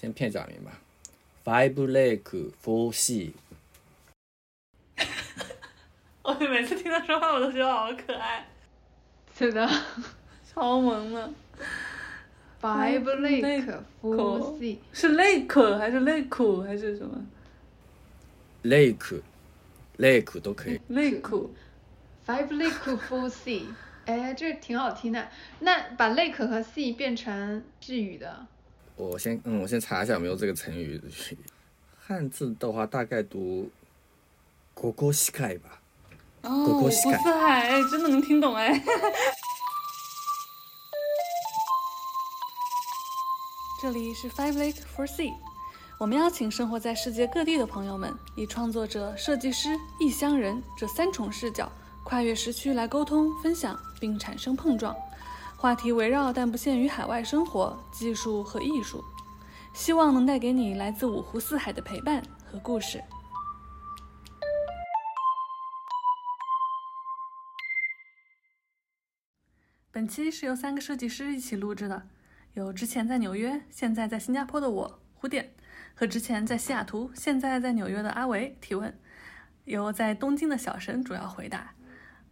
先片假名吧 Five Lake Four Sea。 我每次听他说话我都觉得好可爱，真的超萌了。 Five Lake Four Sea 是 lake 还是 lake 还是什么 lake 都可以 lake Five Lake Four Sea。 哎，这挺好听的。那把 lake 和 sea 变成日语的，我先查一下有没有这个成语。汉字的话大概读ここしかい吧。哦，ここしかい。我海真的能听懂哎。这里是 Five Lake Four Sea， 我们邀请生活在世界各地的朋友们，以创作者、设计师、异乡人这三重视角，跨越时区来沟通、分享并产生碰撞。话题围绕但不限于海外生活、技术和艺术，希望能带给你来自五湖四海的陪伴和故事。本期是由三个设计师一起录制的，有之前在纽约、现在在新加坡的我胡点，和之前在西雅图、现在在纽约的阿维提问，由在东京的小神主要回答。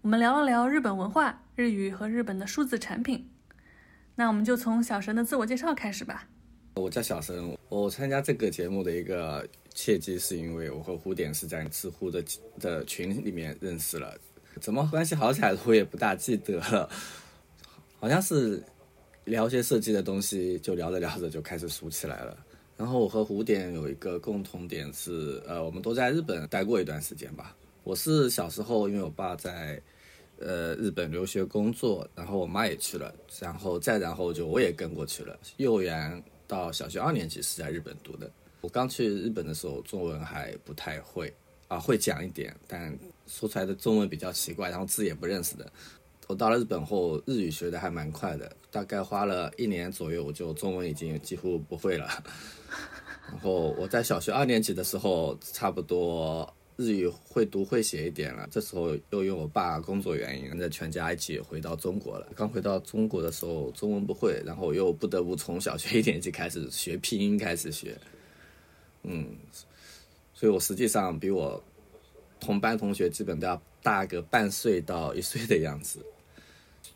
我们聊了聊日本文化、日语和日本的数字产品。那我们就从小神的自我介绍开始吧。我叫小神，我参加这个节目的一个契机是因为我和胡点是在知乎 的群里面认识了，怎么关系好起来的我也不大记得了，好像是聊些设计的东西，就聊着聊着就开始熟起来了。然后我和胡点有一个共同点是我们都在日本待过一段时间吧。我是小时候因为我爸在日本留学工作，然后我妈也去了，然后就我也跟过去了。幼儿园到小学2年级是在日本读的。我刚去日本的时候中文还不太会啊，会讲一点，但说出来的中文比较奇怪，然后字也不认识的。我到了日本后日语学的还蛮快的，大概花了1年左右我就中文已经几乎不会了。然后我在小学2年级的时候差不多日语会读会写一点了，这时候又因为我爸工作原因跟着全家一起回到中国了。刚回到中国的时候中文不会，然后又不得不从小学1年级开始学拼音开始学。所以我实际上比我同班同学基本都要大个半岁到1岁的样子。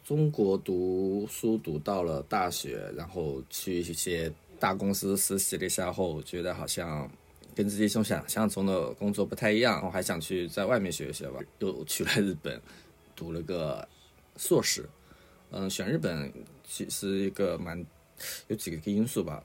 中国读书读到了大学，然后去一些大公司实习了一下后，觉得好像跟自己想象中的工作不太一样，我还想去在外面学一学吧，又去了日本读了个硕士。选日本其实一个有几个因素吧。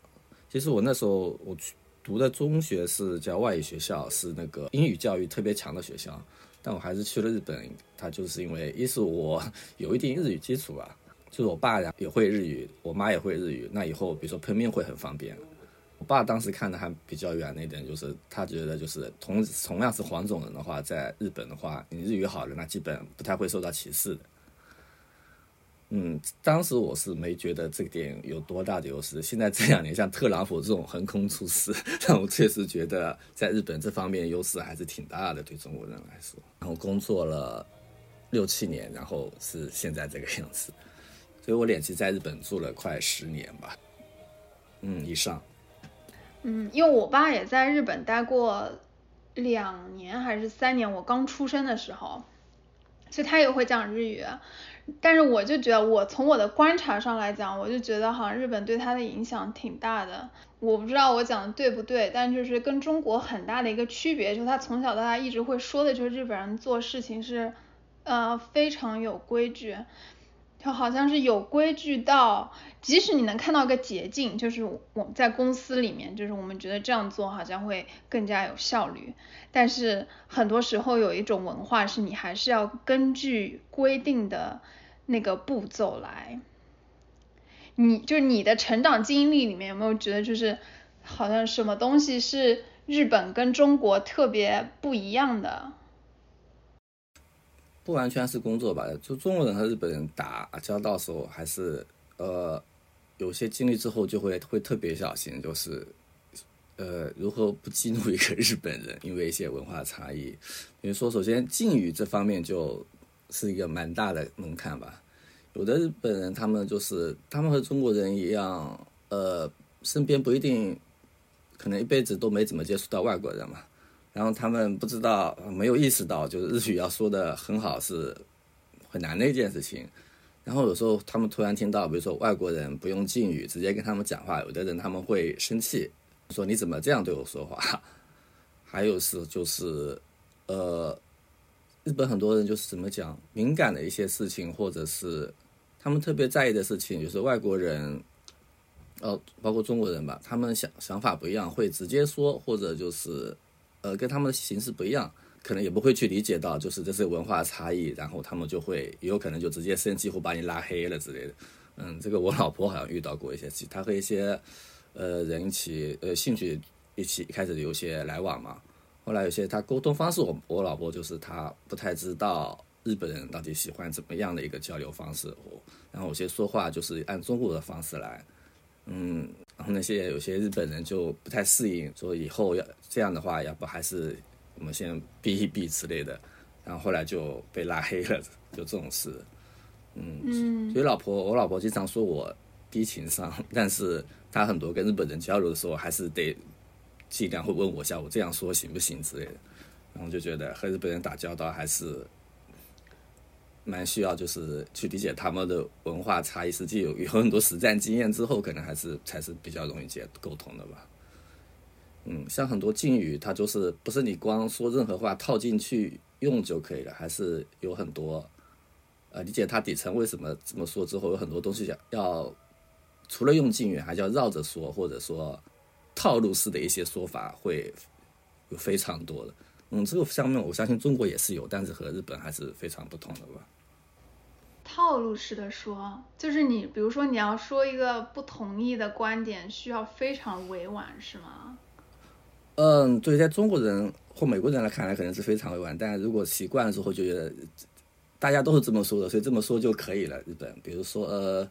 其实我那时候我去读的中学是叫外语学校，是那个英语教育特别强的学校，但我还是去了日本。它就是因为一是我有一定日语基础吧，就是我爸也会日语，我妈也会日语，那以后比如说碰面会很方便。我爸当时看的还比较远的一点，就是他觉得就是同样是黄种人的话，在日本的话你日语好了那基本不太会受到歧视的。当时我是没觉得这个点有多大的优势，现在这2年像特朗普这种横空出世，但我确实觉得在日本这方面优势还是挺大的，对中国人来说。然后工作了6-7年，然后是现在这个样子，所以我连续在日本住了快10年吧，以上。因为我爸也在日本待过2年还是3年，我刚出生的时候，所以他也会讲日语。但是我就觉得，我从我的观察上来讲，我就觉得好像日本对他的影响挺大的。我不知道我讲的对不对，但就是跟中国很大的一个区别，就是他从小到大一直会说的，就是日本人做事情是非常有规矩。就好像是有规矩到即使你能看到个捷径，就是我们在公司里面，就是我们觉得这样做好像会更加有效率，但是很多时候有一种文化是你还是要根据规定的那个步骤来。你的成长经历里面有没有觉得就是好像什么东西是日本跟中国特别不一样的？不完全是工作吧，就中国人和日本人打交道的时候还是有些经历之后就会特别小心，就是如何不激怒一个日本人，因为一些文化差异。比如说首先敬语这方面就是一个蛮大的门槛吧。有的日本人他们和中国人一样身边不一定可能一辈子都没怎么接触到外国人嘛，然后他们不知道，没有意识到就是日语要说的很好是很难的一件事情。然后有时候他们突然听到比如说外国人不用敬语直接跟他们讲话，有的人他们会生气说你怎么这样对我说话。还有是就是日本很多人就是怎么讲敏感的一些事情，或者是他们特别在意的事情，就是外国人包括中国人吧，他们想法不一样会直接说，或者就是跟他们的形式不一样，可能也不会去理解到就是这是文化差异，然后他们就会也有可能就直接生气或把你拉黑了之类的。这个我老婆好像遇到过一些，她和一些人一起兴趣一起开始有些来往嘛，后来有些她沟通方式，我老婆就是她不太知道日本人到底喜欢怎么样的一个交流方式，然后有些说话就是按中国的方式来，然后有些日本人就不太适应，说以后要这样的话，要不还是我们先避一避之类的，然后后来就被拉黑了，就这种事。所以我老婆经常说我低情商，但是她很多跟日本人交流的时候，还是得尽量会问我一下，我这样说行不行之类的。然后就觉得和日本人打交道还是蛮需要，就是去理解他们的文化差异，实际有很多实战经验之后，可能才是比较容易沟通的吧。像很多敬语，它就是不是你光说任何话套进去用就可以了，还是有很多，理解它底层为什么这么说之后，有很多东西要除了用敬语，还要绕着说，或者说套路式的一些说法会有非常多的。这个方面我相信中国也是有，但是和日本还是非常不同的吧。套路式的说，就是你比如说你要说一个不同意的观点，需要非常委婉，是吗？对，在中国人或美国人来看来可能是非常委婉，但如果习惯了之后就觉得大家都是这么说的，所以这么说就可以了。日本比如说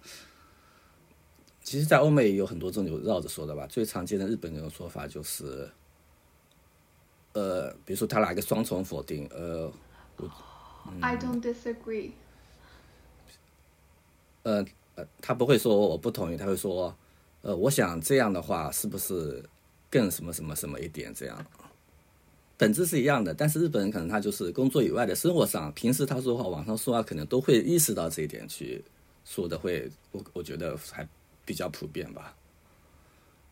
其实在欧美也有很多种有绕着说的吧，最常见的日本人的说法就是比如说他拿一个双重否定，I don't disagree。他不会说我不同意，他会说，我想这样的话是不是更什么什么什么一点这样，本质是一样的。但是日本人可能他就是工作以外的生活上，平时他说话、网上说话，可能都会意识到这一点去说的会，我觉得还比较普遍吧。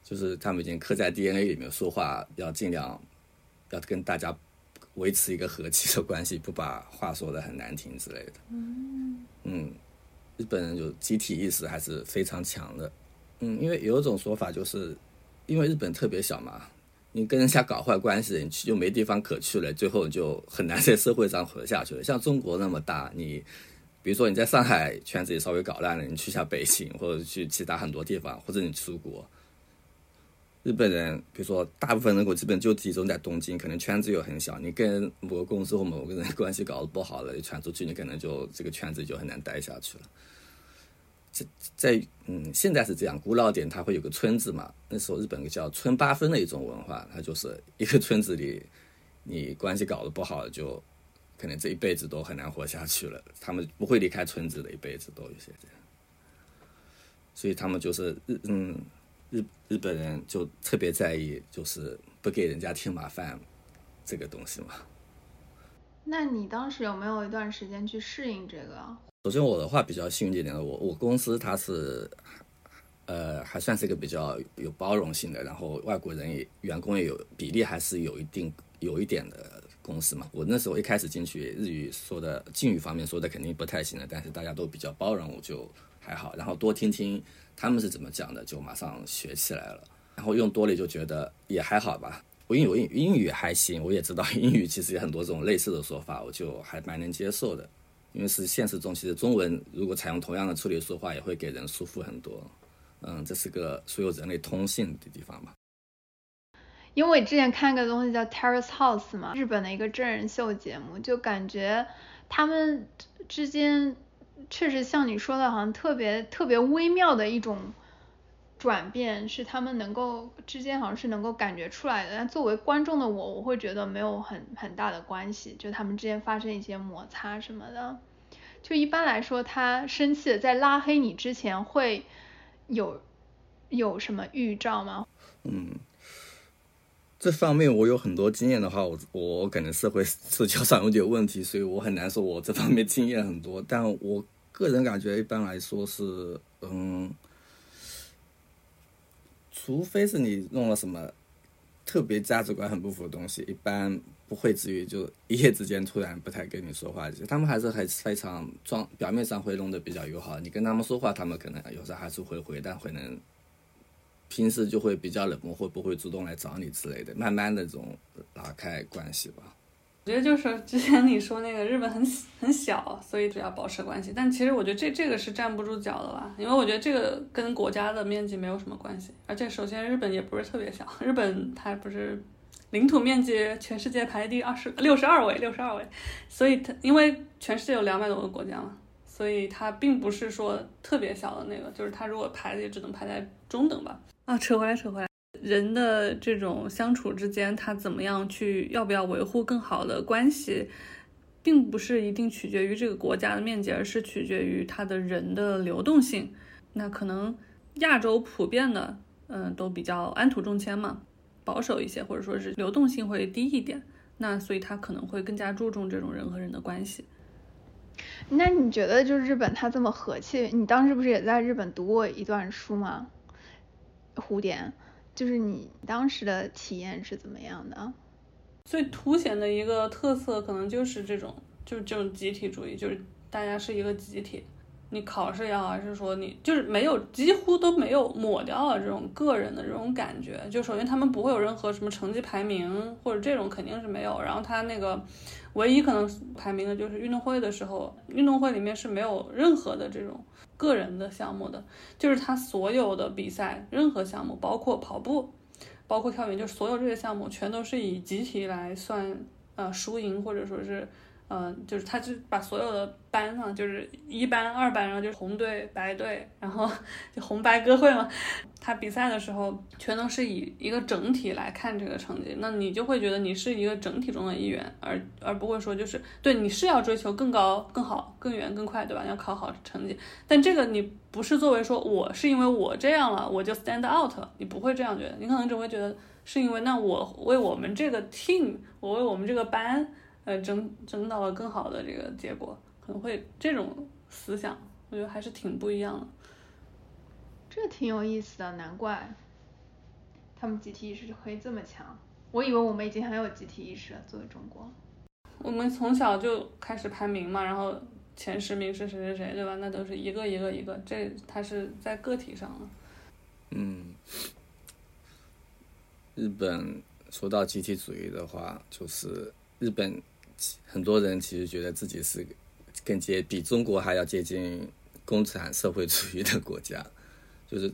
就是他们已经刻在 DNA 里面，说话要尽量。要跟大家维持一个和气的关系，不把话说得很难听之类的。日本人有集体意识还是非常强的。因为有一种说法就是，因为日本特别小嘛，你跟人家搞坏关系，你去就没地方可去了，最后就很难在社会上活下去了。像中国那么大，你比如说你在上海圈子里稍微搞烂了，你去下北京或者去其他很多地方，或者你出国。日本人比如说大部分人口基本就集中在东京，可能圈子又很小，你跟某个公司或某个人关系搞得不好了，传出去你可能就这个圈子就很难待下去了。现在是这样，古老点它会有个村子嘛，那时候日本叫村八分的一种文化，它就是一个村子里你关系搞得不好，就可能这一辈子都很难活下去了，他们不会离开村子的，一辈子都有些这样。所以他们就是日本人就特别在意，就是不给人家添麻烦这个东西嘛。那你当时有没有一段时间去适应这个？首先我的话比较幸运一点的，我公司它是还算是一个比较有包容性的，然后外国人也员工也有比例还是有一点的公司嘛。我那时候一开始进去，日语说的敬语方面说的肯定不太行的，但是大家都比较包容，我就还好，然后多听听他们是怎么讲的，就马上学起来了。然后用多了就觉得也还好吧。我英语还行，我也知道英语其实有很多种类似的说法，我就还蛮能接受的。因为是现实中，其实中文如果采用同样的处理说话，也会给人舒服很多。这是个所有人类通性的地方吧。因为我之前看个东西叫 Terrace House 嘛，日本的一个真人秀节目，就感觉他们之间。确实像你说的，好像特别特别微妙的一种转变，是他们能够之间好像是能够感觉出来的。但作为观众的我会觉得没有很大的关系，就他们之间发生一些摩擦什么的。就一般来说，他生气在拉黑你之前会有什么预兆吗？这方面我有很多经验的话，我感觉社交上有点问题，所以我很难说我这方面经验很多，但我个人感觉一般来说是除非是你弄了什么特别价值观很不符的东西，一般不会至于就一夜之间突然不太跟你说话。他们还是非常表面上会弄得比较友好，你跟他们说话他们可能有时候还是会回，但可能平时就会比较冷漠，会不会主动来找你之类的，慢慢的这种拉开关系吧。我觉得就是之前你说那个日本很小，所以只要保持关系，但其实我觉得这个是站不住脚的吧，因为我觉得这个跟国家的面积没有什么关系，而且首先日本也不是特别小，日本它不是领土面积全世界排第62位，所以它因为全世界有200多个国家嘛，所以它并不是说特别小的那个，就是它如果排也只能排在中等吧。啊，扯回来，人的这种相处之间，他怎么样去要不要维护更好的关系，并不是一定取决于这个国家的面积，而是取决于他的人的流动性。那可能亚洲普遍的，都比较安土重迁嘛，保守一些，或者说是流动性会低一点。那所以他可能会更加注重这种人和人的关系。那你觉得就是日本他这么和气，你当时不是也在日本读过一段书吗？蝴蝶，就是你当时的体验是怎么样的？最凸显的一个特色可能就是这种集体主义，就是大家是一个集体，你考试也好，还是说你就是没有，几乎都没有，抹掉了这种个人的这种感觉。就首先他们不会有任何什么成绩排名或者这种肯定是没有，然后他那个唯一可能排名的就是运动会的时候，运动会里面是没有任何的这种个人的项目的，就是他所有的比赛任何项目，包括跑步，包括跳远，就是所有这些项目全都是以集体来算输赢，或者说是就是他就把所有的班上就是1班2班，然后就是红队白队，然后就红白歌会嘛，他比赛的时候全都是以一个整体来看这个成绩，那你就会觉得你是一个整体中的一员，而不会说就是对你是要追求更高更好更远更快，对吧，要考好成绩，但这个你不是作为说我是因为我这样了我就 stand out， 你不会这样觉得，你可能只会觉得是因为那我为我们这个 team， 我为我们这个班争到了更好的这个结果，可能会这种思想，我觉得还是挺不一样的。这挺有意思的，难怪他们集体意识会这么强。我以为我们已经很有集体意识了，作为中国，我们从小就开始排名嘛，然后前10名是谁谁谁，对吧？那都是一个，这它是在个体上了。嗯，日本说到集体主义的话，就是日本很多人其实觉得自己是更比中国还要接近共产社会主义的国家。就是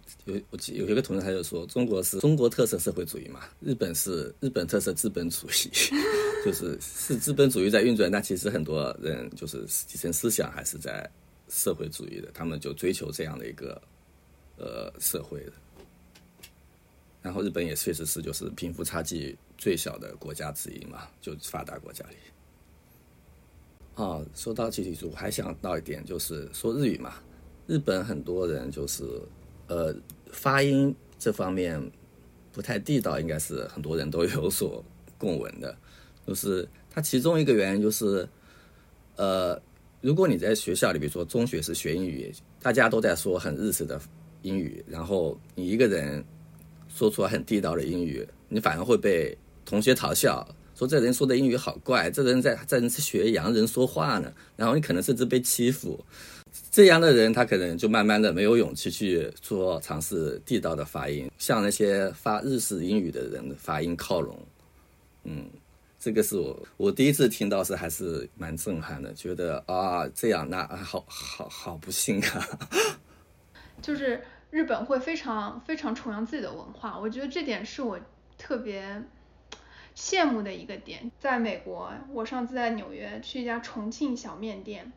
有一个同事他就说，中国特色社会主义嘛，日本是日本特色资本主义，就是资本主义在运转，但其实很多人就是底层思想还是在社会主义的，他们就追求这样的一个社会的。然后日本也确实是就是贫富差距最小的国家之一嘛，就发达国家里。说到集体主义，还想到一点，就是说日语嘛，日本很多人就是发音这方面不太地道，应该是很多人都有所共闻的。就是它其中一个原因就是，如果你在学校里，比如说中学是学英语，大家都在说很日式的英语，然后你一个人说出来很地道的英语，你反而会被同学嘲笑，说这人说的英语好怪，这人是学洋人说话呢，然后你可能甚至被欺负。这样的人他可能就慢慢的没有勇气去做尝试地道的发音，向那些发日式英语的人的发音靠拢。这个是我第一次听到，还是蛮震撼的，觉得这样那好不幸啊。就是日本会非常非常崇洋自己的文化，我觉得这点是我特别羡慕的一个点。在美国，我上次在纽约去一家重庆小面店，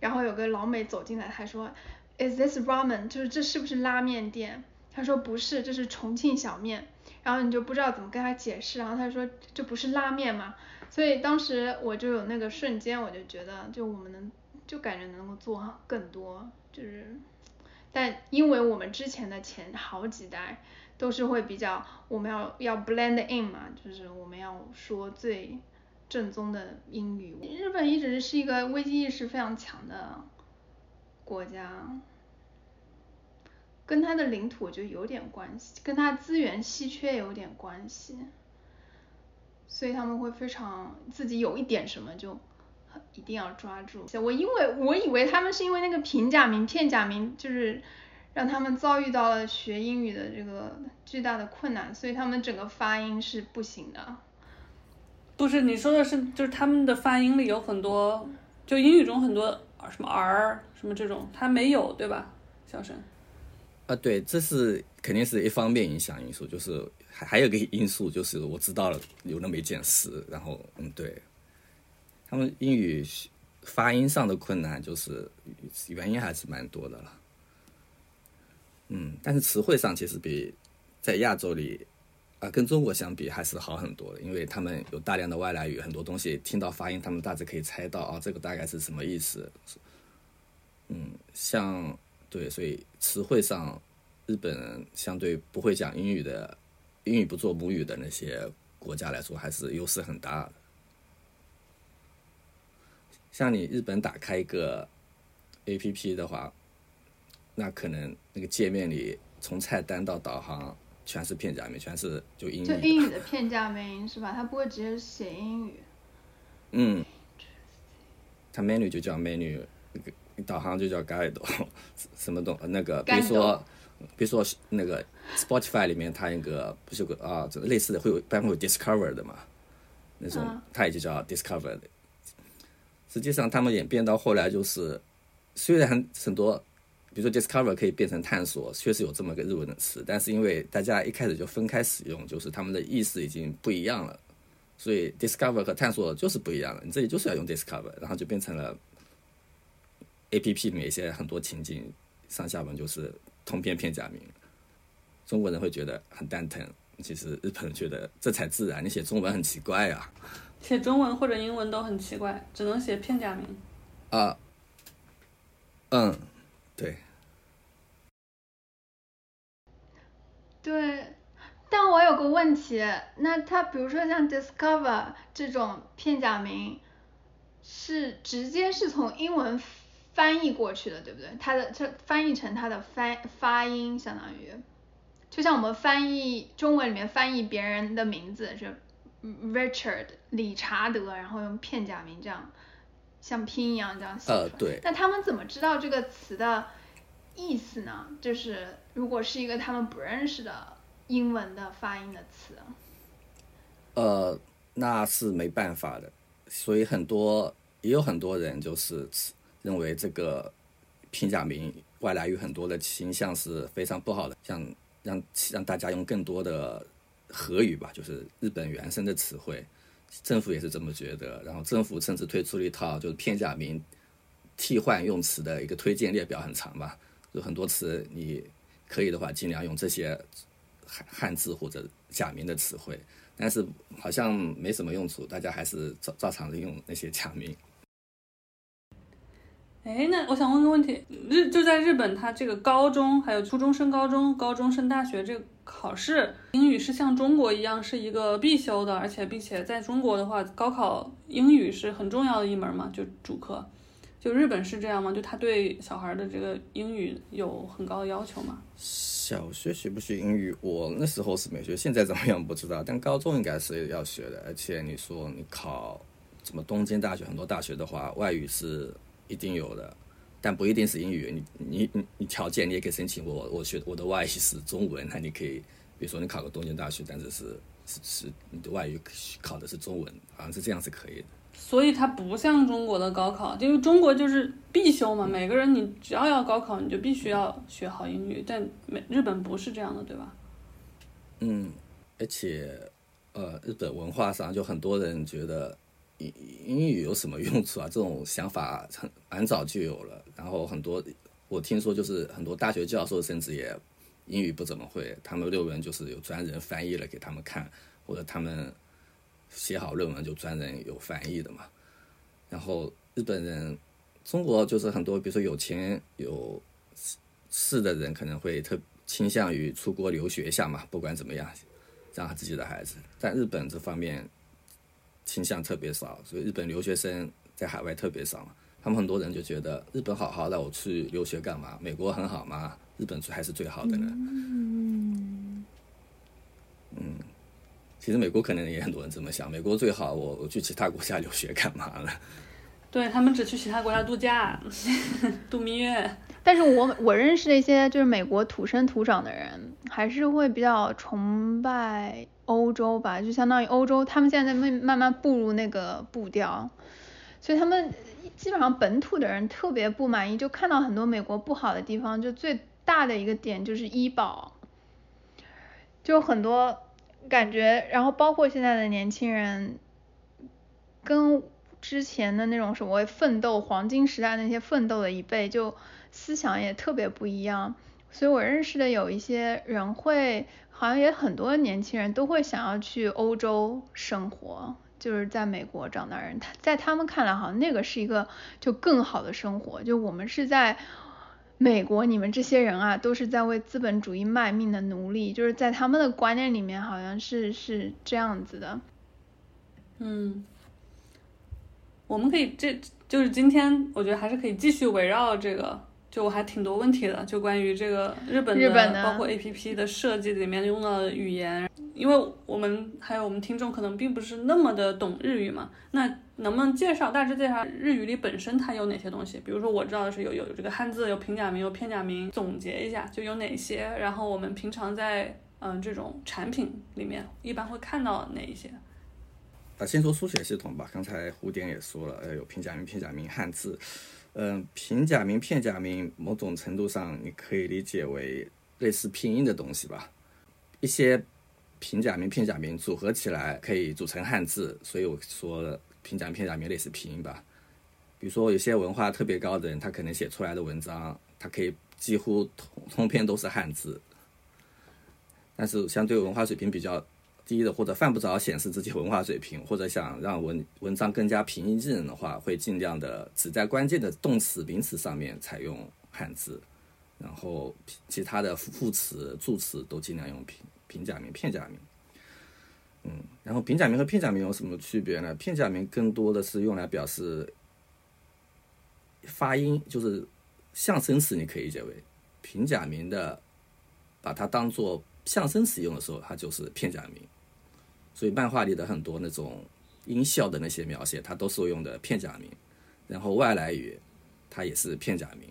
然后有个老美走进来，他说 Is this ramen？ 就是这是不是拉面店？他说不是，这是重庆小面。然后你就不知道怎么跟他解释，然后他说这不是拉面吗？所以当时我就有那个瞬间，我就觉得就我们就感觉能够做更多，就是但因为我们之前的前好几代都是会比较，我们要 blend in 嘛，就是我们要说最正宗的英语。日本一直是一个危机意识非常强的国家，跟它的领土就有点关系，跟它资源稀缺有点关系，所以他们会非常自己有一点什么就一定要抓住。我以为他们是因为那个平假名、片假名，就是让他们遭遇到了学英语的这个巨大的困难，所以他们整个发音是不行的。不是，你说的是就是他们的发音里有很多，就英语中很多什么 R 什么这种，他没有对吧？小沈。啊，对，这是肯定是一方面影响因素，就是还有一个因素就是我知道了有那么一件事，然后对，他们英语发音上的困难就是原因还是蛮多的了，但是词汇上其实比在亚洲里跟中国相比还是好很多的，因为他们有大量的外来语，很多东西听到发音，他们大致可以猜到这个大概是什么意思，像。对，所以词汇上日本人相对不会讲英语的，英语不做母语的那些国家来说还是优势很大的。像你日本打开一个 APP 的话，那可能那个界面里从菜单到导航全是片假名，全是就英语，就英语的片假名是吧，他不会直接写英语。他 menu 就叫 menu，导航就叫 Guide 什么东那个，比如说那个 Spotify 里面它一个不是个类似的会有一般会有 Discover 的嘛，那种它也就叫 Discover 的。实际上他们演变到后来就是，虽然很多比如说 Discover 可以变成探索，确实有这么个日文的词，但是因为大家一开始就分开使用，就是他们的意思已经不一样了，所以 Discover 和探索就是不一样了。你这里就是要用 Discover， 然后就变成了。APP 里面一些很多情景上下文就是通篇片假名，中国人会觉得很蛋疼，其实日本人觉得这才自然，你写中文很奇怪啊，写中文或者英文都很奇怪，只能写片假名对对。但我有个问题，那他比如说像 Discover 这种片假名是直接是从英文翻译过去的对不对，它翻译成它的发音，相当于就像我们翻译中文里面翻译别人的名字是 Richard 理查德，然后用片假名这样像拼一样这样写出来对。那他们怎么知道这个词的意思呢，就是如果是一个他们不认识的英文的发音的词那是没办法的，所以也有很多人就是认为这个片假名外来语很多的倾向是非常不好的，像让大家用更多的和语吧，就是日本原生的词汇，政府也是这么觉得，然后政府甚至推出了一套就是片假名替换用词的一个推荐列表，很长吧，就很多词你可以的话尽量用这些汉字或者假名的词汇，但是好像没什么用处，大家还是照常的用那些假名。哎，那我想问个问题，就在日本，它这个高中还有初中升高中、高中升大学这个考试，英语是像中国一样是一个必修的，而且并且在中国的话，高考英语是很重要的一门嘛，就主科。就日本是这样吗？就他对小孩的这个英语有很高的要求吗？小学学不学英语，我那时候是没学，现在怎么样不知道，但高中应该是要学的，而且你说你考什么东京大学，很多大学的话，外语是一定有的，但不一定是英语。你条件你也可以申请我的外语是中文，那你可以比如说你考个东京大学，但是你的外语考的是中文，好像是这样是可以的。所以它不像中国的高考，因为中国就是必修嘛，每个人你只要高考你就必须要学好英语，但日本不是这样的，对吧？而且日本文化上就很多人觉得英语有什么用处啊？这种想法蛮早就有了。然后很多，我听说就是很多大学教授甚至也英语不怎么会，他们论文就是有专人翻译了给他们看，或者他们写好论文就专人有翻译的嘛。然后日本人，中国就是很多，比如说有钱有势的人可能会倾向于出国留学一下嘛，不管怎么样让他自己的孩子，但日本这方面倾向特别少，所以日本留学生在海外特别少嘛。他们很多人就觉得日本好好的，我去留学干嘛？美国很好嘛，日本还是最好的呢。嗯，其实美国可能也很多人这么想，美国最好，我去其他国家留学干嘛呢？对，他们只去其他国家度假度蜜月。但是我认识那些就是美国土生土长的人，还是会比较崇拜欧洲吧，就相当于欧洲他们现在慢慢步入那个步调，所以他们基本上本土的人特别不满意，就看到很多美国不好的地方，就最大的一个点就是医保，就很多感觉，然后包括现在的年轻人跟之前的那种所谓奋斗黄金时代那些奋斗的一辈，就思想也特别不一样。所以我认识的有一些人会，好像也很多年轻人都会想要去欧洲生活，就是在美国长大人在他们看来好像那个是一个就更好的生活，就我们是在美国，你们这些人啊都是在为资本主义卖命的奴隶，就是在他们的观念里面好像是这样子的。嗯，我们可以就是今天我觉得还是可以继续围绕这个，就我还挺多问题的，就关于这个日本的包括 APP 的设计里面用到的语言，因为我们还有我们听众可能并不是那么的懂日语嘛，那能不能大致介绍日语里本身它有哪些东西？比如说我知道的是有这个汉字，有平假名，有片假名，总结一下就有哪些，然后我们平常在这种产品里面一般会看到哪一些？先说书写系统吧，刚才胡典也说了，有平假名、片假名、汉字。平假名、片假名某种程度上你可以理解为类似拼音的东西吧。一些平假名、片假名组合起来可以组成汉字，所以我说平假名、片假名类似拼音吧。比如说有些文化特别高的人，他可能写出来的文章，他可以几乎通篇都是汉字。但是相对文化水平比较第一的，或者犯不着显示自己文化水平，或者想让文章更加平易近人的话，会尽量的只在关键的动词名词上面采用汉字，然后其他的副词助词都尽量用平假名片假名。然后平假名和片假名有什么区别呢？片假名更多的是用来表示发音，就是象声词，你可以理解为平假名的把它当做象声词用的时候，它就是片假名。所以漫画里的很多那种音效的那些描写，它都是用的片假名。然后外来语它也是片假名，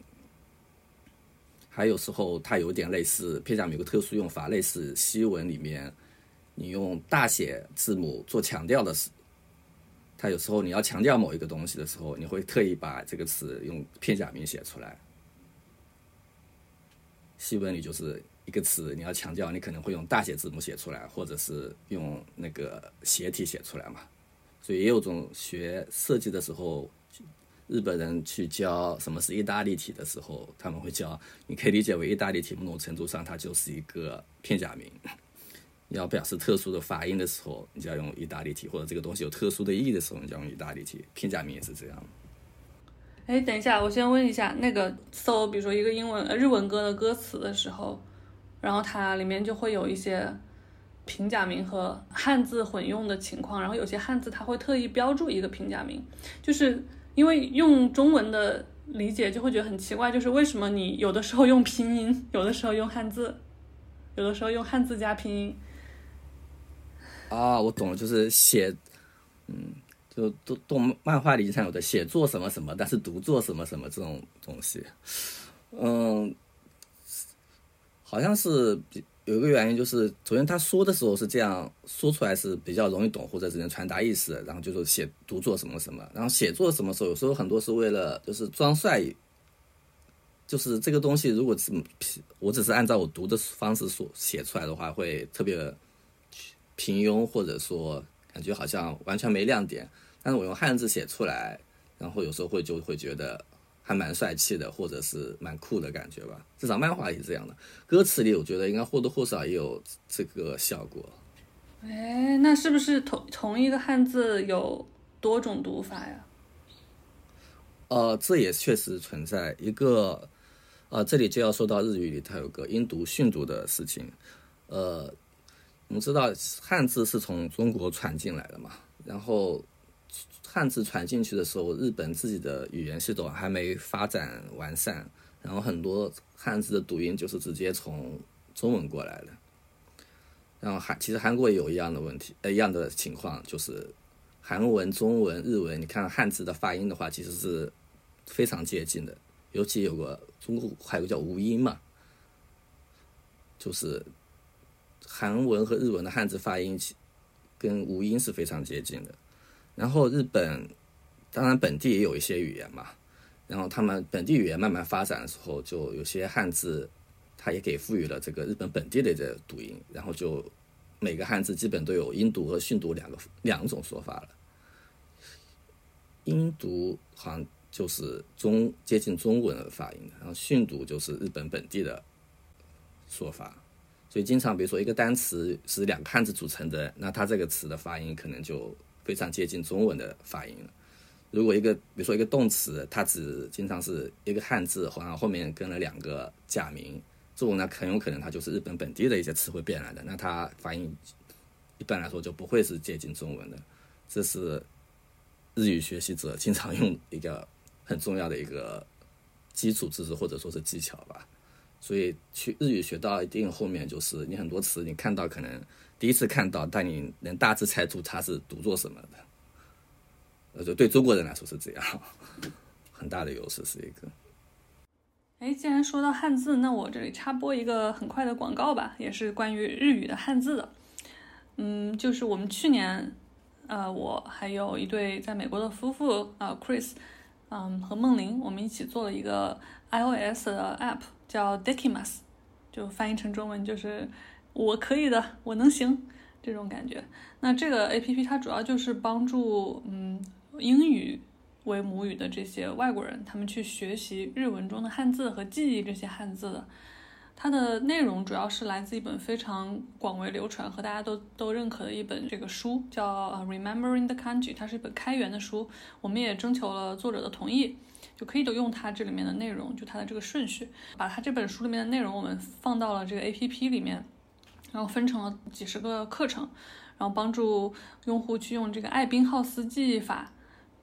还有时候它有点类似片假名有个特殊用法，类似西文里面你用大写字母做强调的时候，它有时候你要强调某一个东西的时候，你会特意把这个词用片假名写出来。西文里就是一个词你要强调，你可能会用大写字母写出来，或者是用那个斜体写出来嘛。所以也有种学设计的时候，日本人去教什么是意大利体的时候，他们会教，你可以理解为意大利体某种程度上它就是一个片假名。要表示特殊的发音的时候，你就要用意大利体，或者这个东西有特殊的意义的时候，你就要用意大利体。片假名也是这样。哎，等一下，我先问一下，那个搜比如说一个日文歌的歌词的时候，然后它里面就会有一些平假名和汉字混用的情况，然后有些汉字它会特意标注一个平假名，就是因为用中文的理解就会觉得很奇怪，就是为什么你有的时候用拼音，有的时候用汉字，有的时候用汉字加拼音啊？我懂了，就是写就动漫画里经常有的写作什么什么但是读作什么什么这种东西。好像是有一个原因，就是首先他说的时候是这样说出来是比较容易懂，或者只能传达意思，然后就是写读作什么什么，然后写作什么时候有时候很多是为了就是装帅，就是这个东西如果我只是按照我读的方式所写出来的话，会特别平庸，或者说感觉好像完全没亮点，但是我用汉字写出来，然后有时候就会觉得还蛮帅气的，或者是蛮酷的感觉吧，至少漫画也是这样的。歌词里我觉得应该或多或少也有这个效果。哎，那是不是同一个汉字有多种读法呀？这也确实存在。一个这里就要说到日语里它有个音读训读的事情。我们知道汉字是从中国传进来的嘛，然后汉字传进去的时候，日本自己的语言系统还没发展完善，然后很多汉字的读音就是直接从中文过来的。然后其实韩国也有一样的问题，一样的情况，就是韩文、中文、日文，你看汉字的发音的话，其实是非常接近的。尤其有个中国还有个叫无音嘛，就是韩文和日文的汉字发音跟无音是非常接近的。然后日本当然本地也有一些语言嘛，然后他们本地语言慢慢发展的时候，就有些汉字它也给赋予了这个日本本地的这读音，然后就每个汉字基本都有音读和训读两种说法了。音读好像就是接近中文的发音，然后训读就是日本本地的说法。所以经常比如说一个单词是两个汉字组成的，那它这个词的发音可能就非常接近中文的发音了。如果比如说一个动词，它只经常是一个汉字，然后后面跟了两个假名，这种呢很有可能它就是日本本地的一些词汇变来的，那它发音一般来说就不会是接近中文的。这是日语学习者经常用一个很重要的一个基础知识或者说是技巧吧。所以去日语学到一定后面，就是你很多词你看到可能第一次看到，但你能大致猜出它是读作什么的，就对中国人来说是这样，很大的优势是一个。既然说到汉字，那我这里插播一个很快的广告吧，也是关于日语的汉字的。就是我们去年，我还有一对在美国的夫妇，Chris，和梦玲，我们一起做了一个 iOS 的 app， 叫 Dekimasu， 就翻译成中文就是“我可以的，我能行”这种感觉。那这个 app 它主要就是帮助英语为母语的这些外国人，他们去学习日文中的汉字和记忆这些汉字的。它的内容主要是来自一本非常广为流传和大家都认可的一本这个书，叫《Remembering the Kanji》，它是一本开源的书，我们也征求了作者的同意，就可以都用它这里面的内容，就它的这个顺序，把它这本书里面的内容我们放到了这个 APP 里面，然后分成了几十个课程，然后帮助用户去用这个艾宾浩斯记忆法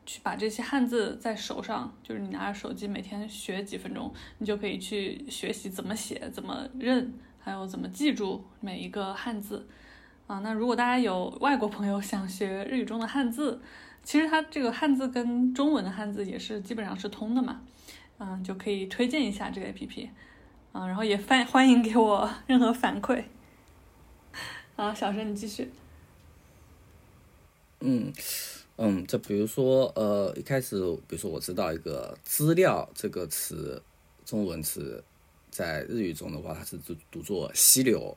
去把这些汉字在手上，就是你拿着手机每天学几分钟，你就可以去学习怎么写、怎么认，还有怎么记住每一个汉字啊。那如果大家有外国朋友想学日语中的汉字，其实它这个汉字跟中文的汉字也是基本上是通的嘛，就可以推荐一下这个 APP 啊，然后也欢迎给我任何反馈啊。小生你继续。就比如说，一开始，比如说我知道一个资料这个词，中文词，在日语中的话，它是读作溪流，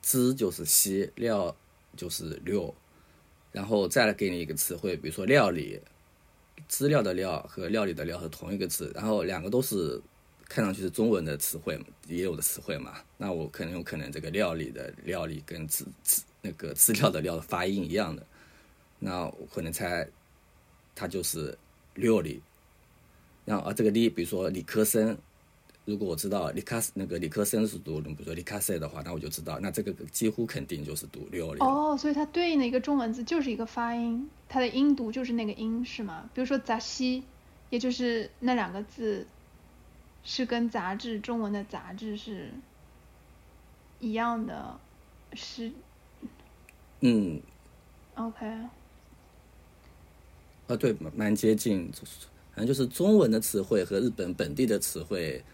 资就是溪，料就是流，然后再来给你一个词汇，比如说料理，资料的料和料理的料是同一个词，然后两个都是看上去是中文的词汇，也有的词汇嘛，那我可能这个料理的料理跟那个资料的料的发音一样的。那我可能猜它就是料理，然后这个理，比如说理科生，如果我知道那个理科生是读，比如说理科生的话，那我就知道，那这个几乎肯定就是读料理。哦，所以它对应的一个中文字就是一个发音，它的音读就是那个音是吗？比如说杂西，也就是那两个字是跟杂志中文的杂志是一样的，是OK。对，蛮接近，反正就是中文的词汇和日本本地的词汇，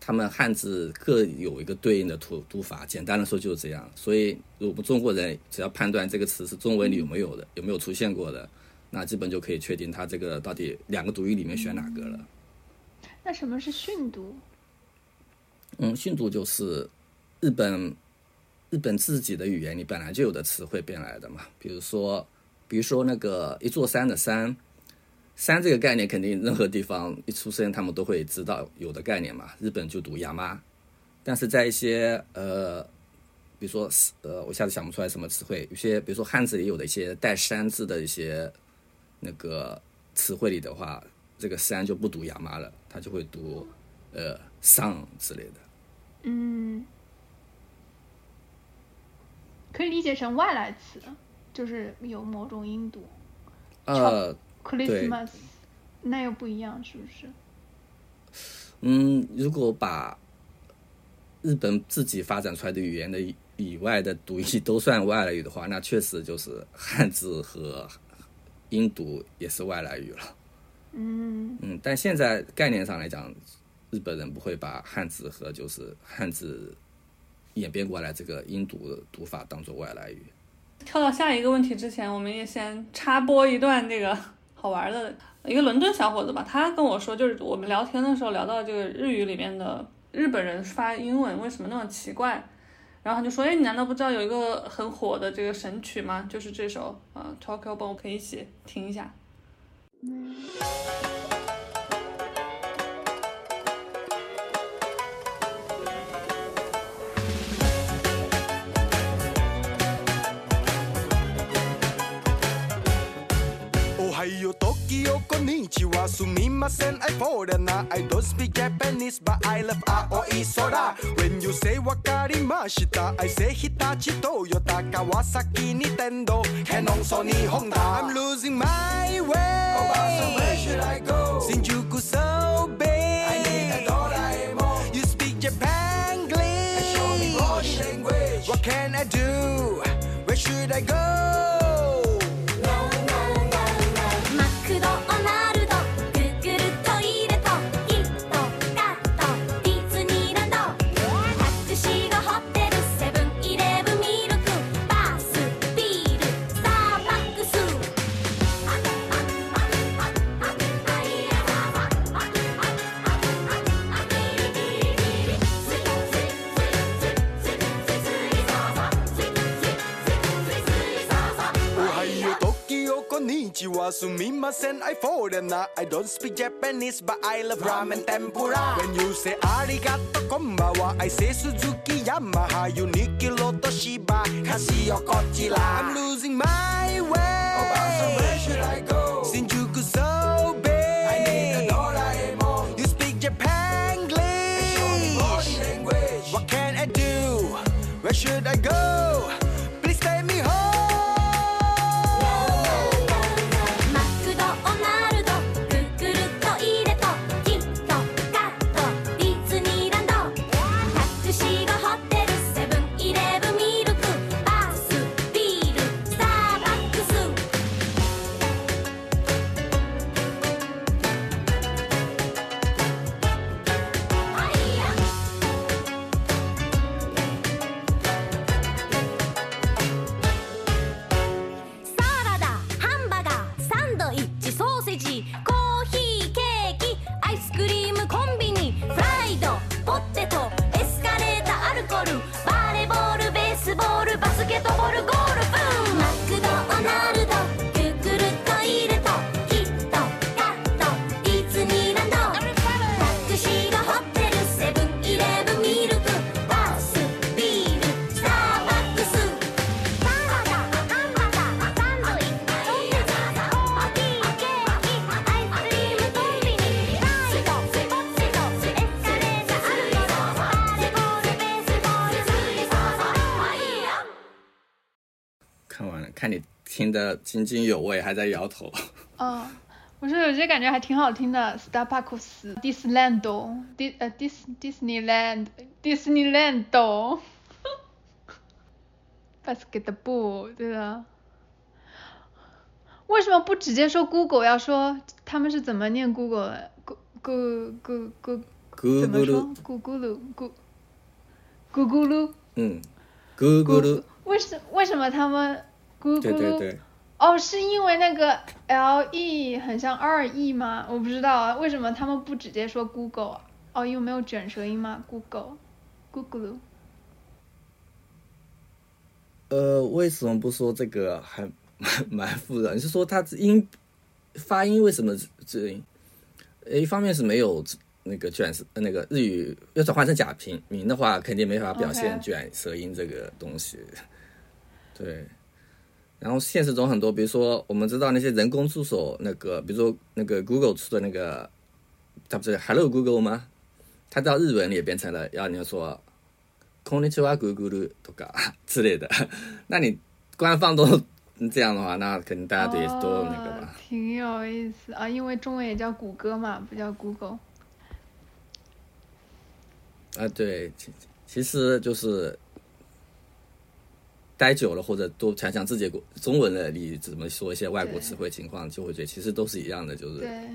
他们汉字各有一个对应的读法，简单的说就是这样。所以我们中国人只要判断这个词是中文里有没有出现过的，那基本就可以确定它这个到底两个读音里面选哪个了。那什么是训读？训读就是日本自己的语言里本来就有的词汇变来的嘛，比如说那个一座山的山这个概念，肯定任何地方一出生他们都会知道有的概念嘛。日本就读山，但是在一些比如说我一下子想不出来什么词汇，有些比如说汉字里有的一些带山字的一些那个词汇里的话，这个山就不读山了，它就会读さん之类的。嗯，可以理解成外来词，就是有某种音读。Christmas 那又不一样，是不是？嗯，如果把日本自己发展出来的语言的以外的读音都算外来语的话，那确实就是汉字和音读也是外来语了。嗯嗯，但现在概念上来讲，日本人不会把汉字和就是汉字演变过来这个音读的读法当作外来语。跳到下一个问题之前，我们也先插播一段这个好玩的，一个伦敦小伙子吧，他跟我说，就是我们聊天的时候聊到这个日语里面的日本人发英文为什么那么奇怪，然后他就说，哎，你难道不知道有一个很火的这个神曲吗？就是这首Tokyo Bomb， 可以一起听一下。嗯，Tokyo konnichiwa sumimasen I foreign I don't speak Japanese but I love aoi sora when you say wakarimashita I say Hitachi Toyota Kawasaki Nintendo Canon Sony Honda I'm losing my way oh, so where should I go Shinjuku so big I need a Doraemon you speak Japanese show me English language what can I do where should I go Sumimasen, I foreigner. I don't speak Japanese, but I love ramen tempura. When you say arigato konbanwa, I say Suzuki Yamaha, Uniqlo Toshiba, Casio Kochira. I'm losing my way. Oh, so where should I go? Shinjuku so big. I need a Doraemon. You speak Japan English. Language. What can I do? Where should I go? Please take me home.听得津津有味，还在摇头。哦，我说有些感觉还挺好听的 ，Starbucks、Disneyland、Disneyland、Basketball， 对的。为什么不直接说 Google， 要说他们是怎么念 Google 的 ？Google 怎么说 ？Google， 嗯 ，Google。为什么他们？咕咕对对对，哦，是因为那个 LE 很像 RE 吗？我不知道啊，为什么他们不直接说 Google？ 哦，因为没有卷舌音吗？ Google， 为什么不说这个还蛮复杂？你是说它音发音为什么这音？一方面是没有那个卷舌，那个日语要转换成假平民的话，肯定没法表现卷舌音这个东西。Okay. 对。然后现实中很多，比如说我们知道那些人工助手，那个比如说那个 Google 出的那个，它不是 Hello Google 吗？它到日文也变成了要你说こんにちはグーグルとか之类的。那你官方都这样的话，那肯定大家也都那个吧。挺有意思啊，因为中文也叫谷歌嘛，不叫 Google。啊，对，其实就是待久了，或者多想想自己中文的例子，怎么说一些外国词汇情况，就会觉得其实都是一样的，就是对，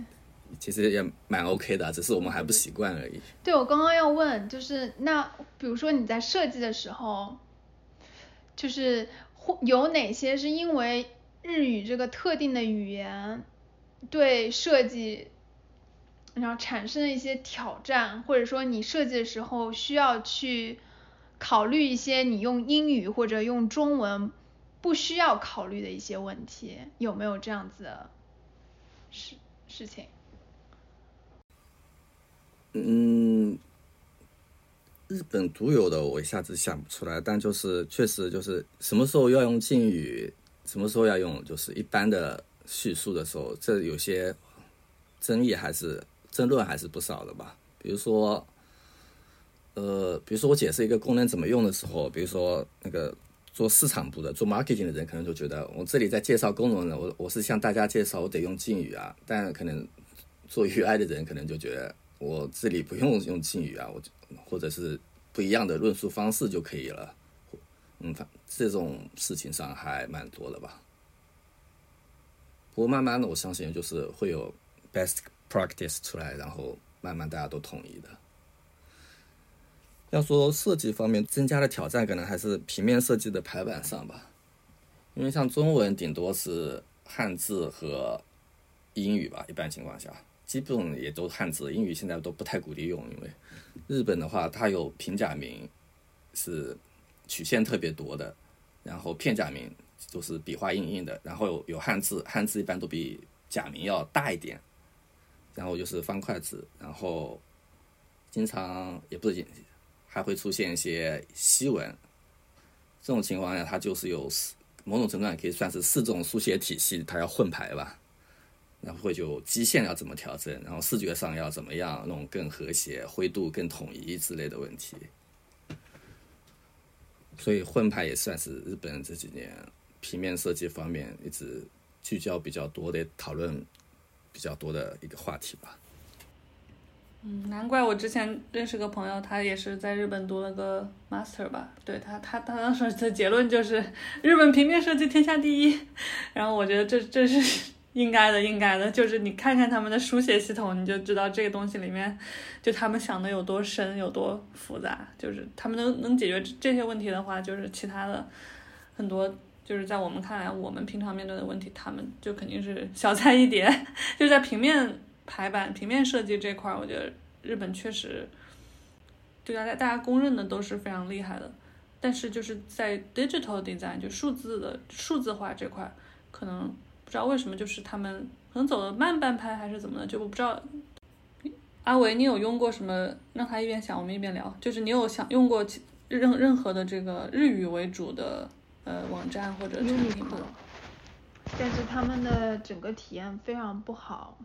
其实也蛮 OK 的，只是我们还不习惯而已。对，我刚刚要问，就是那比如说你在设计的时候，就是有哪些是因为日语这个特定的语言对设计然后产生了一些挑战，或者说你设计的时候需要去考虑一些你用英语或者用中文不需要考虑的一些问题，有没有这样子的事情？日本独有的我一下子想不出来，但就是确实就是什么时候要用敬语，什么时候要用就是一般的叙述的时候，这有些争论还是不少的吧。比如说我解释一个功能怎么用的时候，比如说那个做市场部的做 marketing 的人可能就觉得我这里在介绍功能呢，我是向大家介绍我得用敬语啊，但可能做 UI 的人可能就觉得我这里不用用敬语啊，我或者是不一样的论述方式就可以了。这种事情上还蛮多的吧。不过慢慢的我相信就是会有 best practice 出来，然后慢慢大家都统一的。要说设计方面增加的挑战，可能还是平面设计的排版上吧，因为像中文顶多是汉字和英语吧，一般情况下基本也都汉字，英语现在都不太鼓励用，因为日本的话它有平假名是曲线特别多的，然后片假名就是笔画硬硬的，然后 有汉字一般都比假名要大一点，然后就是方块字，然后经常也不是还会出现一些西文，这种情况下它就是有某种程度上可以算是四种书写体系它要混排吧，然后会有基线要怎么调整，然后视觉上要怎么样弄更和谐，灰度更统一之类的问题。所以混排也算是日本这几年平面设计方面一直聚焦比较多的讨论比较多的一个话题吧。难怪我之前认识个朋友，他也是在日本读了个 master 吧，对，他当时的结论就是日本平面设计天下第一，然后我觉得这是应该的，就是你看看他们的书写系统，你就知道这个东西里面就他们想的有多深有多复杂，就是他们能解决这些问题的话，就是其他的很多就是在我们看来我们平常面对的问题，他们就肯定是小菜一碟。就在平面排版平面设计这块，我觉得日本确实就大家公认的都是非常厉害的，但是就是在 digital design 就数字化这块，可能不知道为什么就是他们可能走的慢半拍还是怎么的，就我不知道。阿维，你有用过什么让他一边想我们一边聊，就是你有用过任何的这个日语为主的网站或者产品吗？但是他们的整个体验非常不好。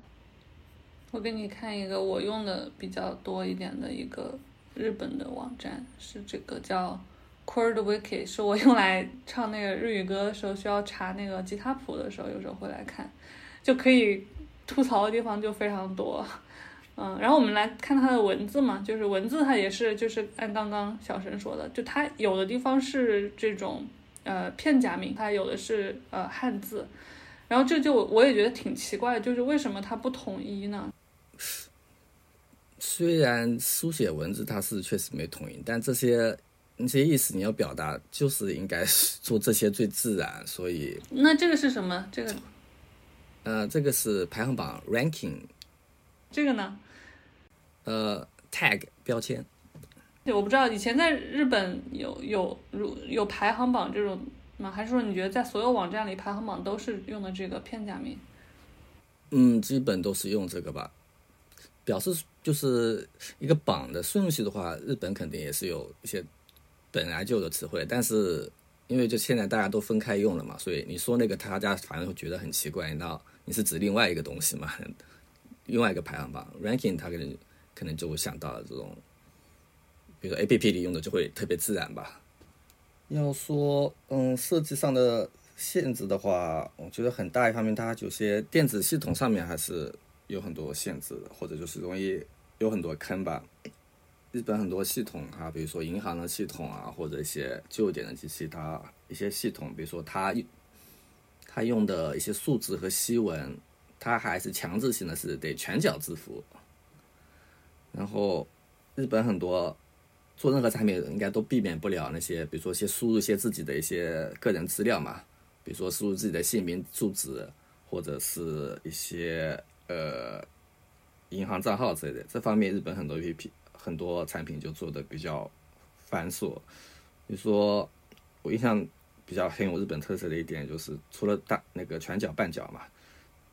我给你看一个我用的比较多一点的一个日本的网站，是这个叫Chord Wiki， 是我用来唱那个日语歌的时候需要查那个吉他谱的时候，有时候会来看，就可以吐槽的地方就非常多。然后我们来看它的文字嘛，就是文字它也是就是按刚刚小神说的，就它有的地方是这种片假名，它有的是汉字，然后这就我也觉得挺奇怪的，就是为什么它不统一呢？虽然书写文字它是确实没统一，但这些意思你要表达就是应该做这些最自然，所以那这个是什么？这个是排行榜 ranking， 这个呢tag 标签。我不知道以前在日本有排行榜这种吗？还是说你觉得在所有网站里排行榜都是用的这个片假名？基本都是用这个吧，表示就是一个榜的顺序的话，日本肯定也是有一些本来就有的词汇，但是因为就现在大家都分开用了嘛，所以你说那个大家反而会觉得很奇怪，你是指另外一个东西嘛，另外一个排行榜 ranking， 它可能可能就想到了这种，比如说 APP 里用的就会特别自然吧。要说设计上的限制的话，我觉得很大一方面它有些电子系统上面还是有很多限制，或者就是容易有很多坑吧。日本很多系统啊，比如说银行的系统啊，或者一些旧一点的机器，它一些系统，比如说它用的一些数字和西文，它还是强制性的是得全角字符。然后日本很多做任何产品应该都避免不了那些，比如说先输入一些自己的一些个人资料嘛，比如说输入自己的姓名、住址，或者是一些银行账号之类的。这方面日本很多 APP。很多产品就做的比较繁琐。比如说我印象比较很有日本特色的一点就是除了那个全角半角嘛，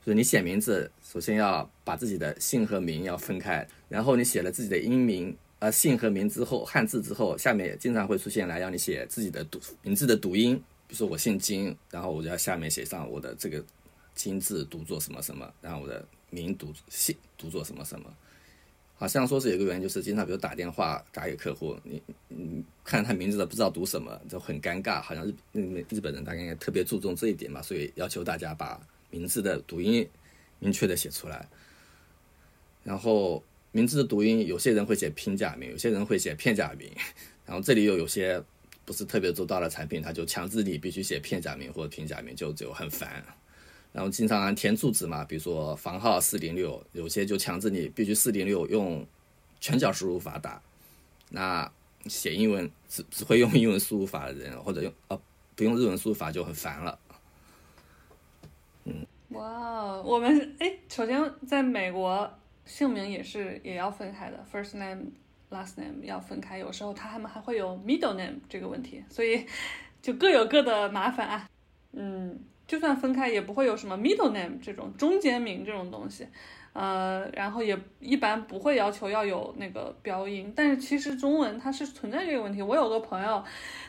就是你写名字首先要把自己的姓和名要分开，然后你写了自己的英名姓和名之后汉字之后，下面也经常会出现来让你写自己的名字的读音，比如说我姓金，然后我就要下面写上我的这个金字读作什么什么，然后我的名姓读作什么什么。好像说是有个原因，就是经常比如打电话打给客户，你看他名字的不知道读什么，就很尴尬。好像日本人大概应该特别注重这一点嘛，所以要求大家把名字的读音明确的写出来。然后名字的读音，有些人会写平假名，有些人会写片假名。然后这里又有些不是特别周到的产品，他就强制你必须写片假名或者平假名，就很烦。然后经常填住址嘛，比如说房号406，有些就强制你必须406用全角输入法打。那写英文只会用英文输入法的人，或者不用日文输入法就很烦了。哇，我们首先在美国姓名也要分开的 ，first name last name 要分开，有时候他们还会有 middle name 这个问题，所以就各有各的麻烦啊。就算分开也不会有什么 middle name 这种中间名这种东西，然后也一般不会要求要有那个标音，但是其实中文它是存在这个问题。我有个朋友，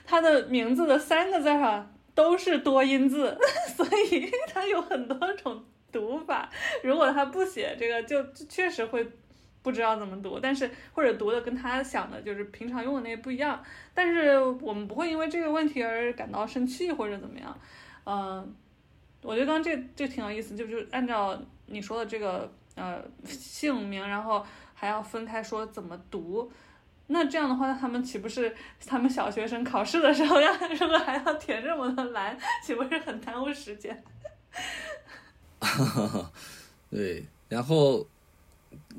他的名字的3个字上都是多音字，所以他有很多种读法，如果他不写这个就确实会不知道怎么读，但是或者读的跟他想的就是平常用的那些不一样，但是我们不会因为这个问题而感到生气或者怎么样。我觉得刚刚这挺有意思，就是按照你说的这个姓名，然后还要分开说怎么读。那这样的话，他们岂不是他们小学生考试的时候是不是还要填这么多栏，岂不是很耽误时间？对，然后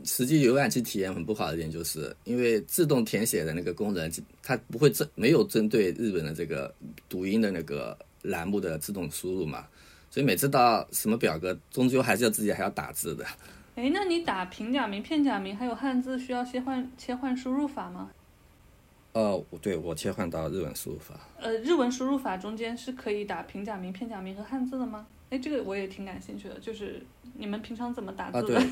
实际浏览器体验很不好的点，就是因为自动填写的那个功能，它不会没有针对日本的这个读音的那个栏目的自动输入嘛。所以每次到什么表格，终究还是要自己还要打字的。那你打平假名、片假名还有汉字，需要切换输入法吗？对，我切换到日文输入法。日文输入法中间是可以打平假名、片假名和汉字的吗？这个我也挺感兴趣的，就是你们平常怎么打字的？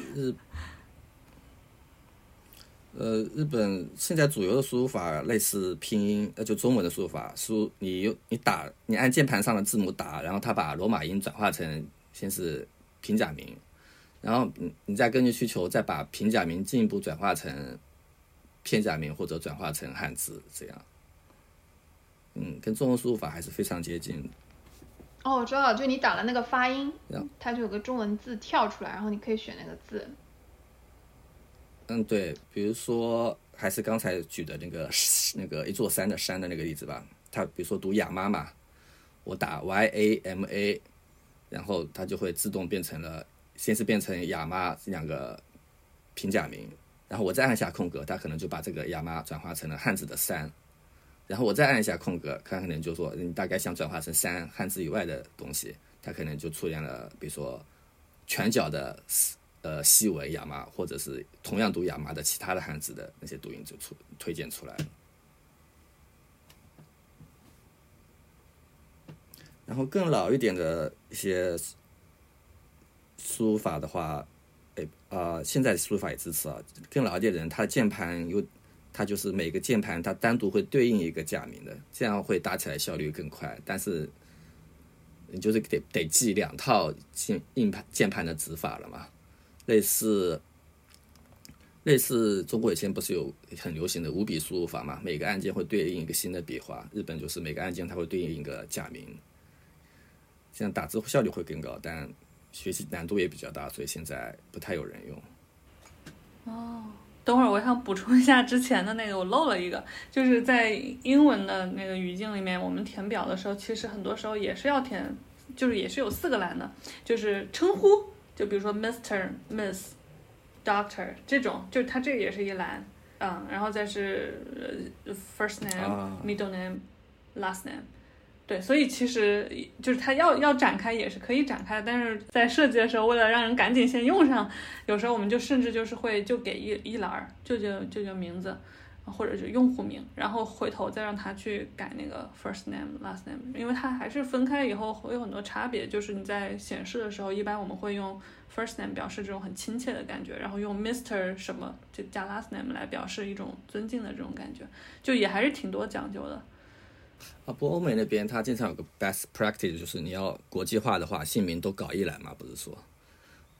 日本现在主流的输入法类似拼音，就中文的输入法，你按键盘上的字母打，然后它把罗马音转化成先是平假名，然后你再根据需求再把平假名进一步转化成片假名或者转化成汉字，这样。跟中文输入法还是非常接近的。我知道了，就你打了那个发音，它就有个中文字跳出来，然后你可以选那个字。对，比如说还是刚才举的那个一座山的山的那个例子吧，它比如说读亚妈嘛，我打 YAMA， 然后它就会自动变成了，先是变成亚妈2个平假名，然后我再按下空格，它可能就把这个亚妈转化成了汉字的山，然后我再按一下空格，它可能就说你大概想转化成山汉字以外的东西，它可能就出现了，比如说全角的西文亚麻，或者是同样读亚麻的其他的汉字的那些读音就推荐出来了。然后更老一点的一些输入法的话，现在的输入法也支持啊。更老一点的人，他的键盘他就是每个键盘他单独会对应一个假名的，这样会打起来效率更快，但是你就是得记2套键盘的指法了嘛。类似类似中国以前不是有很流行的五笔输入法嘛，每个按键会对应一个新的笔画，日本就是每个按键它会对应一个假名，这样打字效率会更高，但学习难度也比较大，所以现在不太有人用。哦，等会儿我想补充一下之前的那个，我漏了一个，就是在英文的那个语境里面，我们填表的时候，其实很多时候也是要填，就是也是有四个栏的，就是称呼，就比如说 Mr. Miss Doctor 这种，就是它这个也是一栏，嗯，然后再是 first name、middle name、last name。对，所以其实就是它要展开也是可以展开，但是在设计的时候，为了让人赶紧先用上，有时候我们就甚至就是会就给一栏就名字，或者是用户名，然后回头再让他去改那个 first name last name， 因为它还是分开以后会有很多差别。就是你在显示的时候，一般我们会用 first name 表示这种很亲切的感觉，然后用 Mr. 什么就加 last name 来表示一种尊敬的这种感觉，就也还是挺多讲究的。啊，不过欧美那边它经常有个 best practice， 就是你要国际化的话，姓名都搞一栏嘛，不是说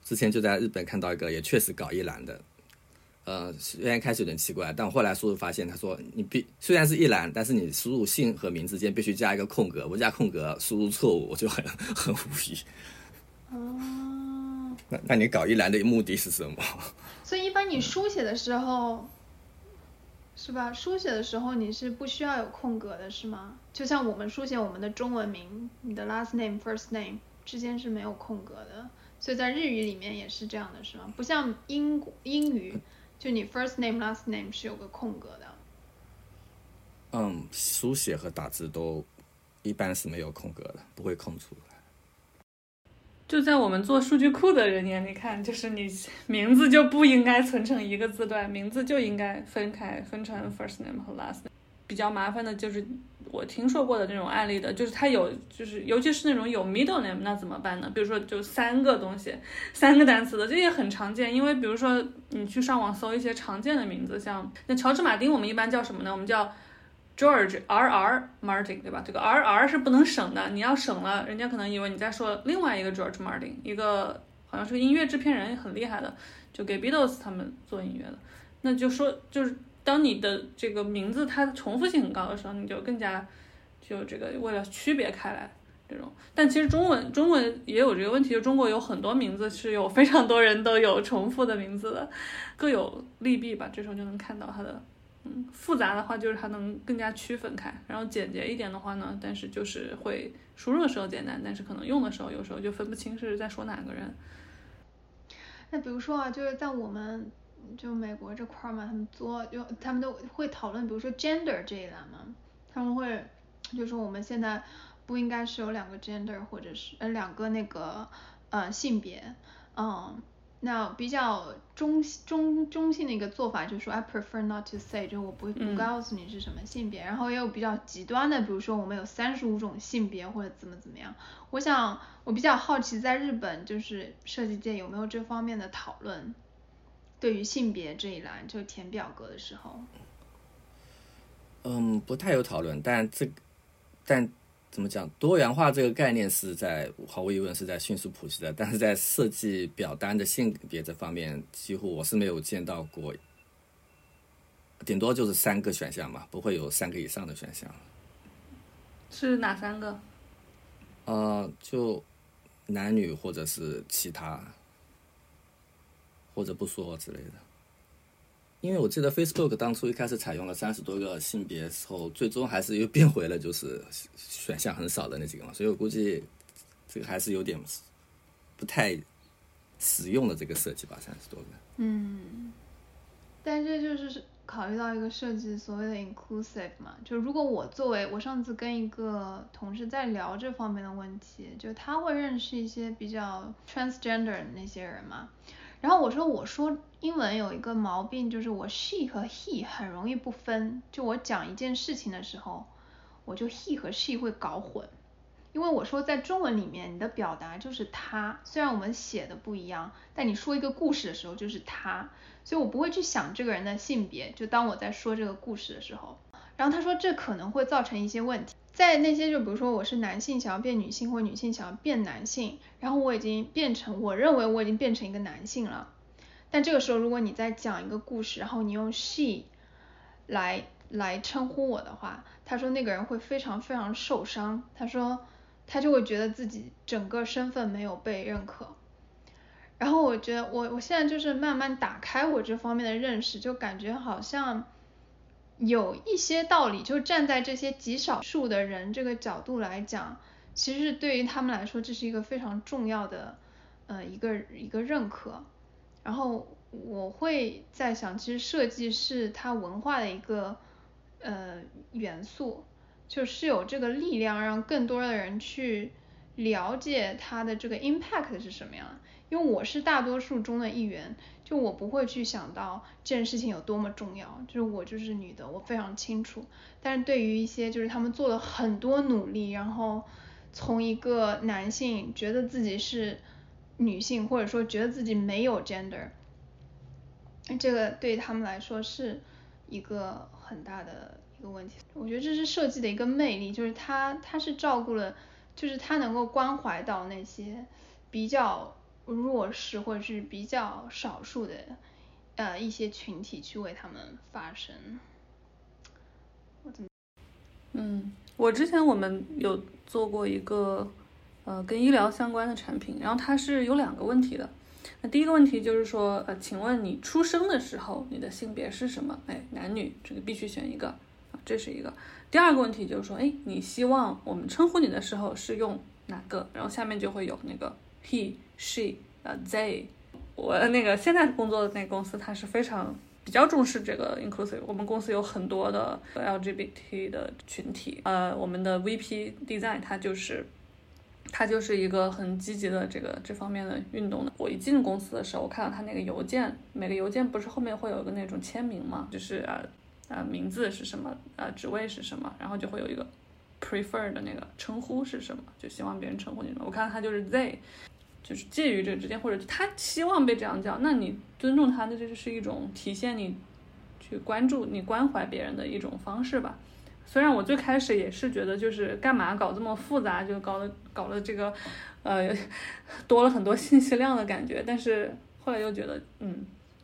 之前就在日本看到一个也确实搞一栏的，虽然开始有点奇怪，但我后来输入发现，他说你虽然是一栏，但是你输入姓和名之间必须加一个空格，我加空格输入错误，我就很无语。哦，那你搞一栏的目的是什么？所以一般你书写的时候。是吧？书写的时候你是不需要有空格的，是吗？就像我们书写我们的中文名，你的 last name first name 之间是没有空格的，所以在日语里面也是这样的，是吗？不像英语，就你 first name last name 是有个空格的。嗯，书写和打字都一般是没有空格的，不会空出来。就在我们做数据库的人眼里看，就是你名字就不应该存成一个字段，名字就应该分开，分成 first name 和 last name。比较麻烦的就是我听说过的这种案例的，就是它有，就是尤其是那种有 middle name， 那怎么办呢？比如说就三个单词的，这也很常见。因为比如说你去上网搜一些常见的名字，像那乔治马丁，我们一般叫什么呢？我们叫George R.R. Martin， 对吧？这个 R.R. 是不能省的，你要省了，人家可能以为你在说另外一个 George Martin， 一个好像是个音乐制片人，很厉害的，就给 Beatles 他们做音乐的。那就说，就是当你的这个名字它重复性很高的时候，你就更加就这个为了区别开来这种。但其实中文也有这个问题，就中国有很多名字是有非常多人都有重复的名字的，各有利弊吧。这时候就能看到它的。复杂的话就是它能更加区分开，然后简洁一点的话呢，但是就是会输入的时候简单，但是可能用的时候有时候就分不清是在说哪个人。那比如说啊，就是在我们就美国这块嘛，他们都会讨论，比如说 gender 这一栏嘛，他们会就说我们现在不应该是有两个 gender 或者是两个那个性别，嗯。那比较中性的一个做法就是说 I prefer not to say， 就我不告诉你是什么性别，然后也有比较极端的，比如说我们有35种性别或者怎么样。我想我比较好奇在日本就是设计界有没有这方面的讨论，对于性别这一栏就填表格的时候。不太有讨论，但怎么讲，多元化这个概念是在毫无疑问是在迅速普及的，但是在设计表单的性别这方面几乎我是没有见到过，顶多就是3个选项嘛，不会有3个以上的选项。是哪3个？就男女或者是其他或者不说之类的。因为我记得 Facebook 当初一开始采用了30多个性别后，最终还是又变回了就是选项很少的那几个嘛，所以我估计这个还是有点不太实用的这个设计吧，30多个。嗯，但这就是考虑到一个设计所谓的 inclusive 嘛，就如果我作为我上次跟一个同事在聊这方面的问题，就他会认识一些比较 transgender 的那些人嘛。然后我说英文有一个毛病，就是我 she 和 he 很容易不分，就我讲一件事情的时候，我就 he 和 she 会搞混。因为我说在中文里面你的表达就是他，虽然我们写的不一样，但你说一个故事的时候就是他，所以我不会去想这个人的性别，就当我在说这个故事的时候。然后他说这可能会造成一些问题，在那些就比如说我是男性想要变女性，或女性想要变男性，然后我已经变成我认为我已经变成一个男性了，但这个时候如果你在讲一个故事，然后你用 she 来称呼我的话，他说那个人会非常非常受伤，他说他就会觉得自己整个身份没有被认可。然后我觉得我现在就是慢慢打开我这方面的认识，就感觉好像有一些道理，就站在这些极少数的人这个角度来讲，其实对于他们来说这是一个非常重要的一个认可。然后我会在想，其实设计是它文化的一个元素，就是有这个力量让更多的人去了解它的这个 impact 是什么样。因为我是大多数中的一员，就我不会去想到这件事情有多么重要，就是我就是女的，我非常清楚。但是对于一些就是他们做了很多努力，然后从一个男性觉得自己是女性，或者说觉得自己没有 gender， 这个对他们来说是一个很大的一个问题。我觉得这是设计的一个魅力，就是它是照顾了，就是它能够关怀到那些比较弱势或者是比较少数的一些群体，去为他们发声。我之前我们有做过一个跟医疗相关的产品，然后它是有两个问题的。那第一个问题就是说，请问你出生的时候你的性别是什么？男女这个必须选一个，这是一个。第二个问题就是说，你希望我们称呼你的时候是用哪个？然后下面就会有那个 he she they。 我那个现在工作的那个公司，它是非常比较重视这个 inclusive， 我们公司有很多的 LGBT 的群体。我们的 VP design 它就是一个很积极的这方面的运动的。我一进公司的时候，我看到他那个邮件，每个邮件不是后面会有一个那种签名嘛，就是名字是什么，职位是什么，然后就会有一个 prefer 的那个称呼是什么，就希望别人称呼你什么。我看到他就是 they， 就是介于这之间，或者他希望被这样叫，那你尊重他，那就是一种体现你去关注你关怀别人的一种方式吧。虽然我最开始也是觉得，就是干嘛搞这么复杂，就搞了这个，多了很多信息量的感觉。但是后来又觉得，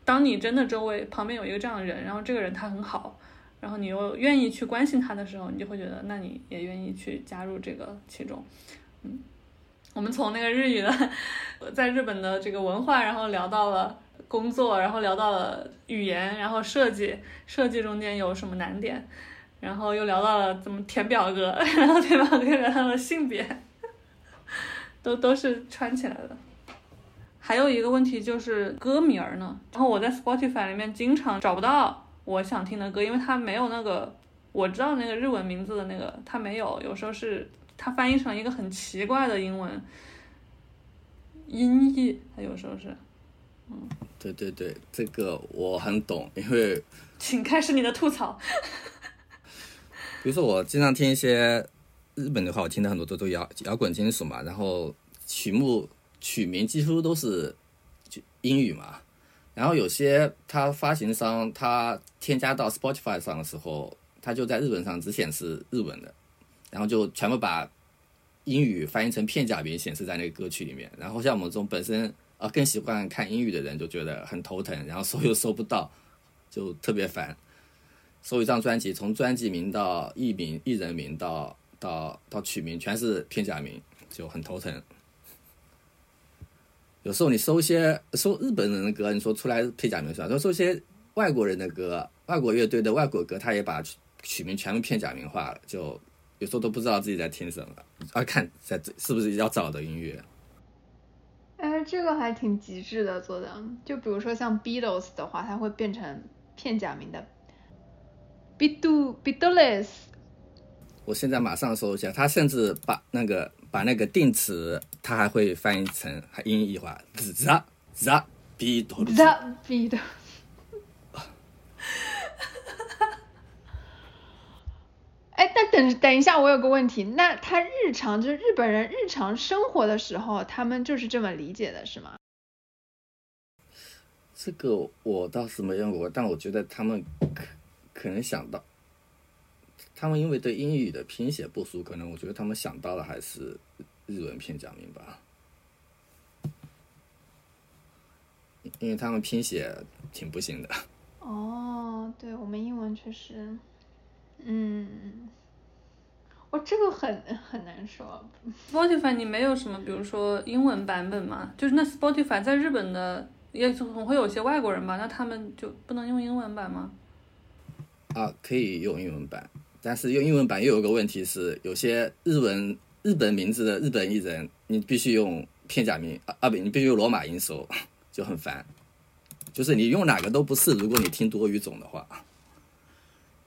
当你真的周围旁边有一个这样的人，然后这个人他很好，然后你又愿意去关心他的时候，你就会觉得，那你也愿意去加入这个其中。我们从那个日语的，在日本的这个文化，然后聊到了工作，然后聊到了语言，然后设计中间有什么难点。然后又聊到了怎么填表格，然后填表格聊到了性别，都是穿起来的。还有一个问题就是歌名呢，然后我在 Spotify 里面经常找不到我想听的歌，因为它没有那个我知道那个日文名字的那个，它没有，有时候是它翻译成一个很奇怪的英文音译，它有时候是。对对对，这个我很懂，因为请开始你的吐槽。比如说我经常听一些日本的话，我听的很多都摇滚金属嘛，然后曲名几乎都是英语嘛，然后有些它发行商它添加到 Spotify 上的时候，它就在日文上只显示日文的，然后就全部把英语翻译成片假名显示在那个歌曲里面。然后像我们这种本身更习惯看英语的人就觉得很头疼，然后搜又搜不到，就特别烦。搜一张专辑，从专辑名到艺名、艺人名到曲名，全是片假名，就很头疼。有时候你搜日本人的歌，你说出来片假名是吧？搜一些外国人的歌，外国乐队的外国歌，他也把曲名全部片假名化了，就有时候都不知道自己在听什么，看是不是要找的音乐。这个还挺极致的做的，就比如说像 Beatles 的话，它会变成片假名的。Beatles， 我现在马上搜一下，他甚至把那个定词，他还会翻译成还音译化 The Beatles。The Beatles。等一下，我有个问题，那他日常就是日本人日常生活的时候，他们就是这么理解的，是吗？这个我倒是没用过，但我觉得他们。可能想到他们因为对英语的拼写不熟，可能我觉得他们想到的还是日文片假名吧。因为他们拼写挺不行的。哦，对，我们英文确实，我这个很难说。Spotify 你没有什么，比如说英文版本吗？就是那 Spotify 在日本的也总会有些外国人吧，那他们就不能用英文版吗？啊，可以用英文版，但是用英文版又有个问题是，有些日本名字的日本艺人，你必须用片假名啊，不，你必须用罗马音搜，就很烦。就是你用哪个都不是，如果你听多语种的话。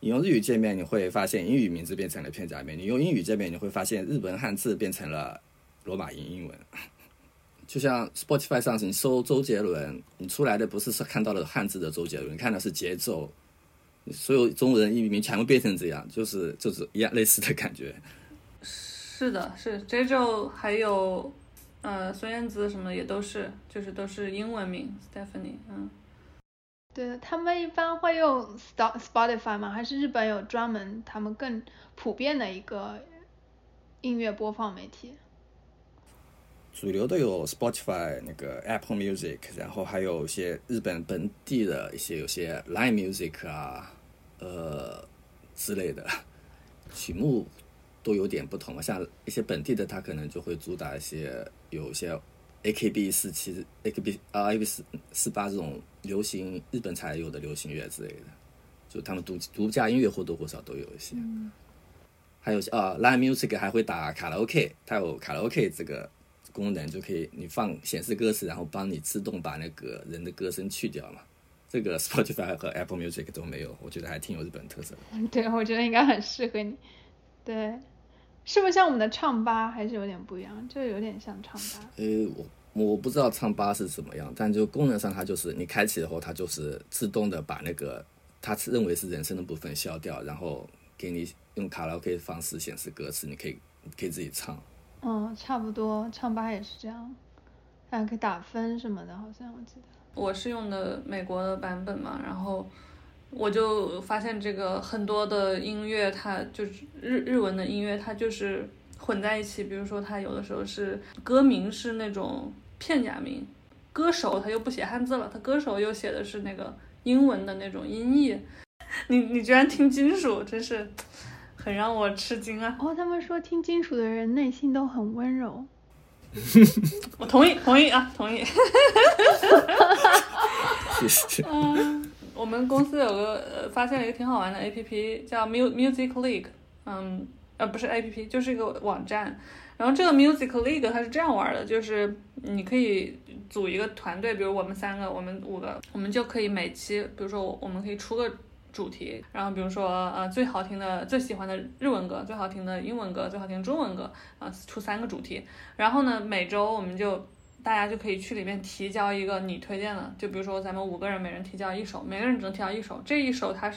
你用日语界面，你会发现英语名字变成了片假名；你用英语界面，你会发现日文汉字变成了罗马音英文。就像 Spotify 上，你搜周杰伦，你出来的不是看到了汉字的周杰伦，你看的是节奏。所有中文译名全部变成这样，就是一样类似的感觉。是的，是节奏，还有孙燕姿什么的也都是，就是都是英文名 Stephanie， 嗯。对，他们一般会用 Spotify 吗？还是日本有专门他们更普遍的一个音乐播放媒体？主流的有 Spotify 那个 Apple Music， 然后还有一些日本本地的一些有些 Line Music 啊，之类的曲目都有点不同嘛。像一些本地的，它可能就会主打一些有一些 AKB47、AKB48 这种流行日本才有的流行乐之类的，就他们独家音乐或多或少都有一些。还有Line Music 还会打卡拉 OK， 它有卡拉 OK 这个功能，就可以你放显示歌词，然后帮你自动把那个人的歌声去掉嘛。这个 Spotify 和 Apple Music 都没有，我觉得还挺有日本特色的。对，我觉得应该很适合你。对，是不是像我们的唱吧还是有点不一样？就有点像唱吧。我不知道唱吧是怎么样，但就功能上它就是你开启以后，它就是自动的把那个它认为是人声的部分消掉，然后给你用卡拉 OK 方式显示歌词，你可以自己唱。嗯，差不多，唱吧也是这样，还可以打分什么的，好像我记得。我是用的美国的版本嘛，然后我就发现这个很多的音乐，它就是日文的音乐，它就是混在一起。比如说，它有的时候是歌名是那种片假名，歌手他又不写汉字了，他歌手又写的是那个英文的那种音译。你居然听金属，真是。很让我吃惊啊！哦，他们说听金属的人内心都很温柔。我同意。我们公司有个发现了一个挺好玩的 APP， 叫 Music League。不是 APP， 就是一个网站。然后这个 Music League 它是这样玩的，就是你可以组一个团队，比如我们三个，我们五个，我们就可以每期，比如说我们可以出个主题，然后比如说最好听的、最喜欢的日文歌、最好听的英文歌、最好听的中文歌啊，出三个主题。然后呢，每周我们就大家就可以去里面提交一个你推荐的，就比如说咱们五个人每人提交一首，每个人只能提交一首。这一首它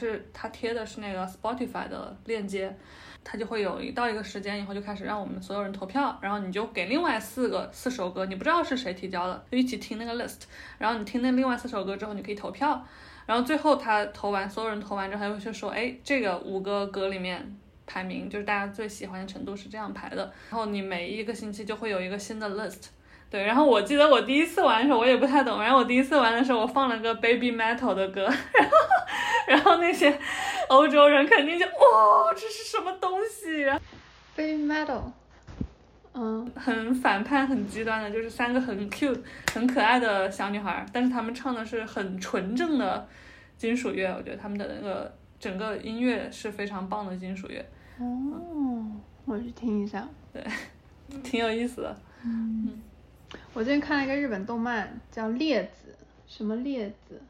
贴的是那个 Spotify 的链接，它就会有到一个时间以后就开始让我们所有人投票，然后你就给另外四首歌，你不知道是谁提交的，就一起听那个 list， 然后你听那另外四首歌之后，你可以投票。然后最后他所有人投完之后，他就去说，哎，这个五个歌里面排名就是大家最喜欢的程度是这样排的。然后你每一个星期就会有一个新的 list。对，然后我记得我第一次玩的时候我也不太懂，然后我第一次玩的时候我放了个 Baby Metal 的歌，然后那些欧洲人肯定就哦，这是什么东西啊 Baby Metal。很反叛很极端的，就是三个很 cute 很可爱的小女孩，但是她们唱的是很纯正的金属乐。我觉得她们的那个整个音乐是非常棒的金属乐。我去听一下。对，挺有意思的。我最近看了一个日本动漫叫烈子，什么烈子，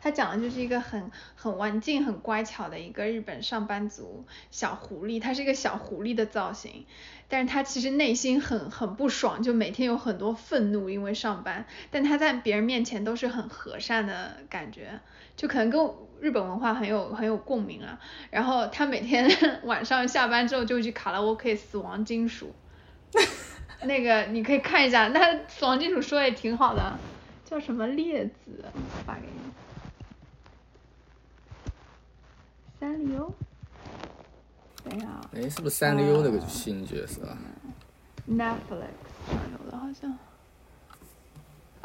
它讲的就是一个很文静很乖巧的一个日本上班族小狐狸，它是一个小狐狸的造型，但是他其实内心很不爽，就每天有很多愤怒，因为上班，但他在别人面前都是很和善的感觉，就可能跟日本文化很有共鸣啊。然后他每天晚上下班之后就去卡拉 OK 死亡金属，那个你可以看一下，那死亡金属说也挺好的，叫什么列子，发给你。3 Leo。哎，是不是3 Leo 那个新角色啊 ？Netflix 有的好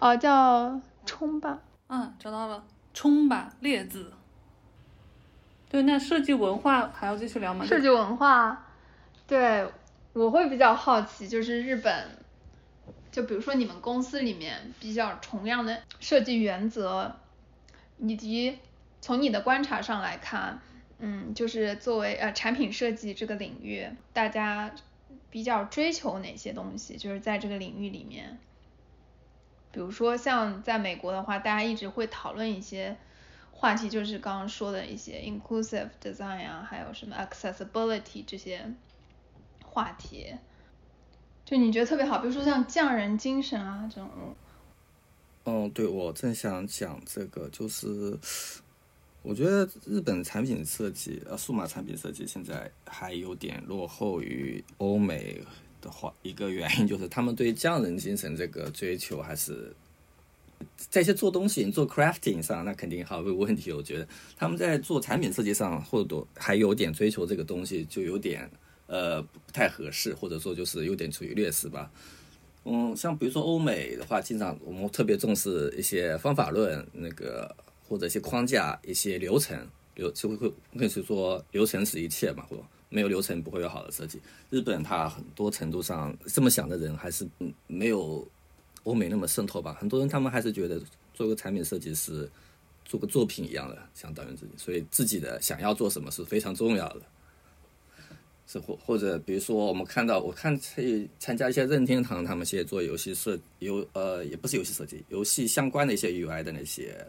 像。叫冲吧，嗯，找到了，冲吧列子。对，那设计文化还要继续聊吗？设计文化，对，我会比较好奇，就是日本，就比如说你们公司里面比较重样的设计原则，以及从你的观察上来看，嗯，就是作为产品设计这个领域，大家比较追求哪些东西？就是在这个领域里面，比如说像在美国的话，大家一直会讨论一些话题，就是刚刚说的一些 inclusive design 啊，还有什么 accessibility 这些话题，就你觉得特别好，比如说像匠人精神啊这种。嗯，对，我正想讲这个，就是我觉得日本产品设计，数码产品设计现在还有点落后于欧美的话，一个原因就是他们对匠人精神这个追求还是在一些做东西、做 crafting 上，那肯定还有问题。我觉得他们在做产品设计上，或者还有点追求这个东西，就有点不太合适，或者说就是有点处于劣势吧。嗯，像比如说欧美的话，经常我们特别重视一些方法论，那个或者一些框架、一些流程，就会跟谁说流程是一切嘛，或者没有流程不会有好的设计。日本它很多程度上这么想的人还是没有欧美那么渗透吧，很多人他们还是觉得做个产品设计是做个作品一样的，相当于自己，所以自己的想要做什么是非常重要的。是或者比如说我们看到，我看参加一些任天堂他们现在做游戏也不是游戏设计，游戏相关的一些 UI 的那些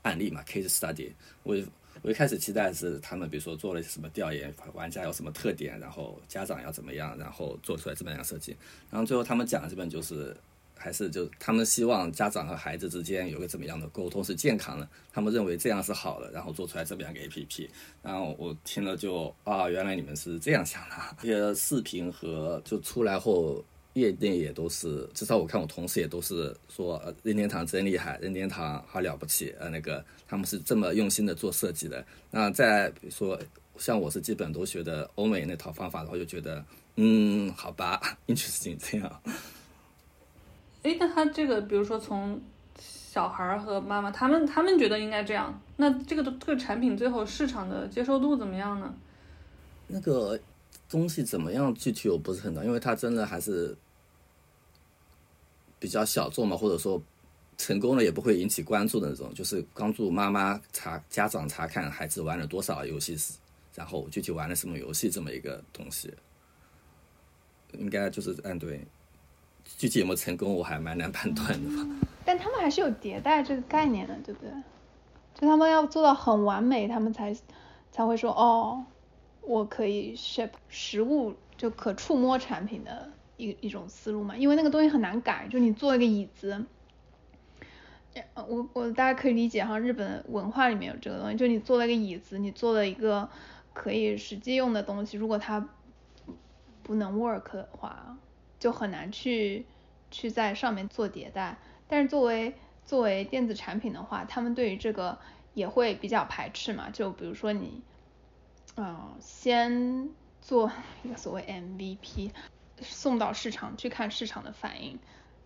案例嘛 ，case study。我一开始期待是他们比如说做了什么调研，玩家有什么特点，然后家长要怎么样，然后做出来这么样设计。然后最后他们讲的这本就是还是就他们希望家长和孩子之间有个怎么样的沟通是健康的，他们认为这样是好的，然后做出来这么样个 APP。 然后我听了就啊，原来你们是这样想的。这些视频和就出来后业内也都是，至少我看我同事也都是说任天堂真厉害，任天堂好了不起，那个他们是这么用心的做设计的。那在比如说像我是基本都学的欧美那套方法的话，就觉得嗯好吧 interesting 这样。诶，那他这个比如说从小孩和妈妈他们觉得应该这样，那这个产品最后市场的接受度怎么样呢？那个东西怎么样具体我不是很懂，因为它真的还是比较小众嘛，或者说成功了也不会引起关注的那种，就是关注妈妈家长查看孩子玩了多少游戏，然后具体玩了什么游戏这么一个东西。应该就是对具体有没有成功我还蛮难判断的吧。但他们还是有迭代这个概念的，对不对？就他们要做到很完美，他们才会说哦，我可以 ship 实物就可触摸产品的一种思路嘛。因为那个东西很难改，就你做一个椅子，我大家可以理解哈，日本文化里面有这个东西，就你做了一个椅子，你做了一个可以实际用的东西，如果它不能 work 的话，就很难去在上面做迭代。但是作为电子产品的话，他们对于这个也会比较排斥嘛。就比如说你先做一个所谓 MVP 送到市场去看市场的反应，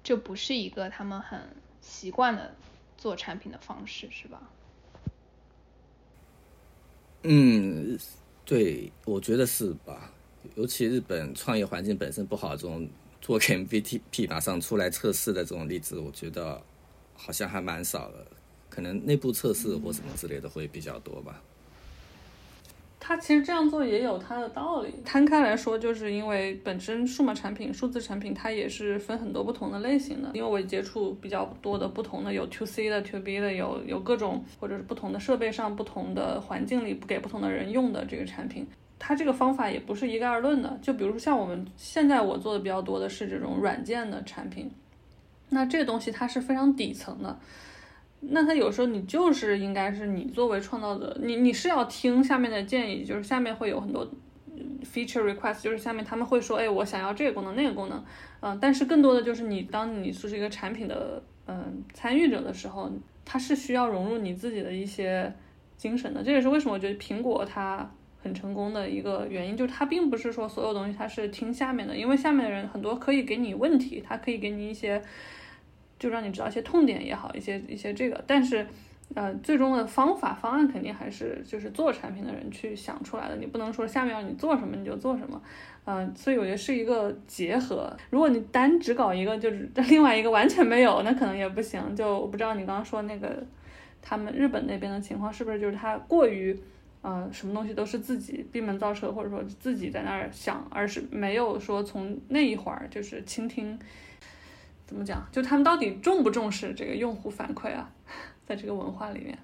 这不是一个他们很习惯的做产品的方式，是吧？嗯，对，我觉得是吧。尤其日本创业环境本身不好，这种做 MVP 马上出来测试的这种例子，我觉得好像还蛮少的，可能内部测试或什么之类的会比较多吧。它其实这样做也有它的道理，摊开来说，就是因为本身数码产品、数字产品它也是分很多不同的类型的。因为我接触比较多的不同的，有 2C 的、2B 的，有各种或者是不同的设备上、不同的环境里给不同的人用的这个产品。它这个方法也不是一概而论的，就比如说像我们现在我做的比较多的是这种软件的产品，那这个东西它是非常底层的，那它有时候你就是应该是你作为创造者，你是要听下面的建议，就是下面会有很多 feature request， 就是下面他们会说，哎，我想要这个功能那个功能，但是更多的就是你当你是一个产品的参与者的时候，它是需要融入你自己的一些精神的。这也是为什么我觉得苹果它很成功的一个原因，就是它并不是说所有东西它是听下面的，因为下面的人很多可以给你问题，它可以给你一些就让你知道一些痛点也好，一些这个，但是最终的方法方案肯定还是就是做产品的人去想出来的，你不能说下面让你做什么你就做什么，所以我觉得是一个结合。如果你单只搞一个，就是另外一个完全没有，那可能也不行。就我不知道你刚刚说那个他们日本那边的情况是不是就是他过于什么东西都是自己闭门造车，或者说自己在那儿想，而是没有说从那一会儿就是倾听，怎么讲，就他们到底重不重视这个用户反馈啊，在这个文化里面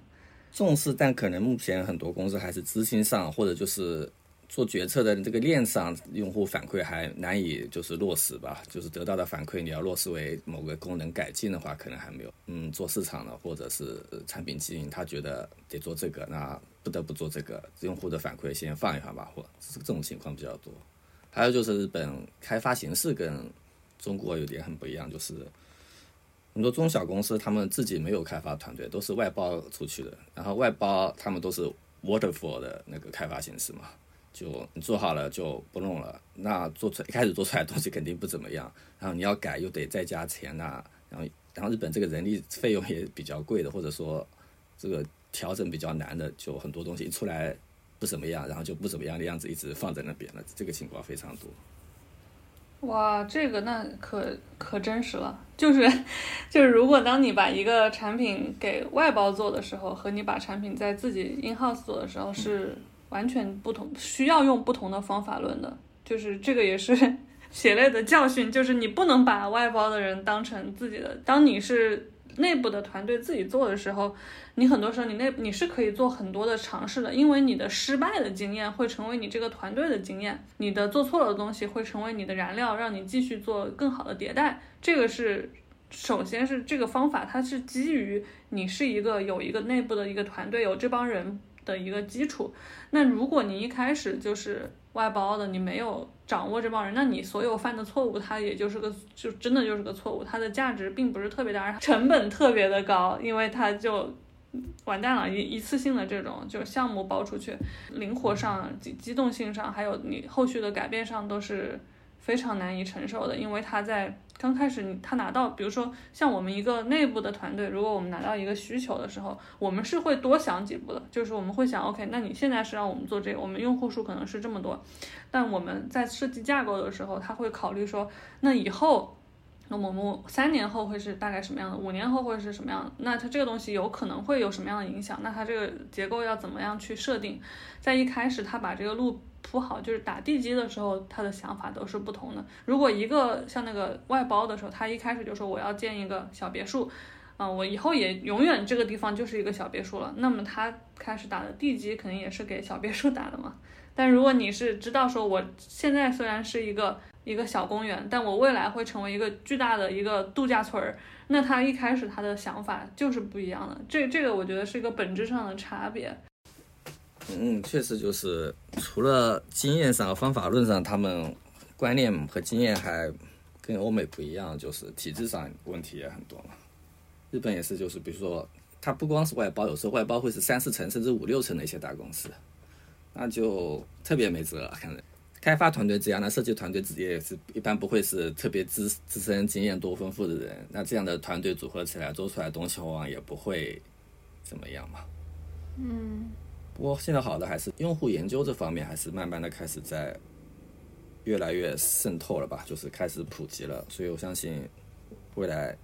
重视，但可能目前很多公司还是资金上或者就是做决策的这个链上用户反馈还难以就是落实吧，就是得到的反馈你要落实为某个功能改进的话可能还没有。做市场的或者是产品经营他觉得得做这个，那不得不做这个，用户的反馈先放一放吧，或这种情况比较多。还有就是日本开发形式跟中国有点很不一样，就是很多中小公司他们自己没有开发团队，都是外包出去的，然后外包他们都是 waterfall 的那个开发形式嘛，就你做好了就不弄了，那一开始做出来的东西肯定不怎么样，然后你要改又得再加钱啊，然后日本这个人力费用也比较贵的，或者说这个调整比较难的，就很多东西一出来不怎么样，然后就不怎么样的样子一直放在那边了，这个情况非常多。哇，这个那可真实了，就是如果当你把一个产品给外包做的时候，和你把产品在自己 in house 做的时候是完全不同，需要用不同的方法论的。就是这个也是血泪的教训，就是你不能把外包的人当成自己的。当你是内部的团队自己做的时候，你很多时候你是可以做很多的尝试的，因为你的失败的经验会成为你这个团队的经验，你的做错了的东西会成为你的燃料，让你继续做更好的迭代。这个是首先是这个方法，它是基于你是有一个内部的一个团队，有这帮人的一个基础。那如果你一开始就是外包的，你没有掌握这帮人，那你所有犯的错误它也就真的就是个错误，它的价值并不是特别大，成本特别的高，因为它就完蛋了，一次性的这种就项目包出去，灵活上、机动性上，还有你后续的改变上都是非常难以承受的。因为它在刚开始他拿到，比如说像我们一个内部的团队，如果我们拿到一个需求的时候，我们是会多想几步的，就是我们会想 OK， 那你现在是让我们做这个，我们用户数可能是这么多，但我们在设计架构的时候他会考虑说，那以后那我们3年后会是大概什么样的，5年后会是什么样的，那它这个东西有可能会有什么样的影响，那它这个结构要怎么样去设定。在一开始他把这个路铺好，就是打地基的时候他的想法都是不同的。如果一个像那个外包的时候，他一开始就说我要建一个小别墅我以后也永远这个地方就是一个小别墅了，那么他开始打的地基肯定也是给小别墅打的嘛。但如果你是知道说我现在虽然是一个小公园，但我未来会成为一个巨大的一个度假村，那他一开始他的想法就是不一样的。这个我觉得是一个本质上的差别。确实就是除了经验上、方法论上，他们观念和经验还跟欧美不一样，就是体制上问题也很多嘛。日本也是，就是比如说，它不光是外包，有时候外包会是3、4层甚至5、6层的一些大公司，那就特别没辙了。看着开发团队这样，那设计团队也是一般不会是特别资深、经验多丰富的人，那这样的团队组合起来做出来的东西往往也不会怎么样嘛。不过现在好的还是用户研究这方面还是慢慢的开始在越来越渗透了吧，就是开始普及了，所以我相信未来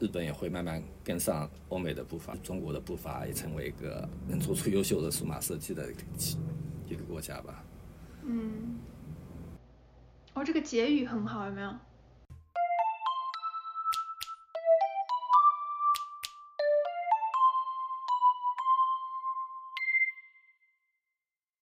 日本也会慢慢跟上欧美的步伐，中国的步伐也成为一个能做出优秀的数码设计的一个国家吧。这个结语很好，有没有？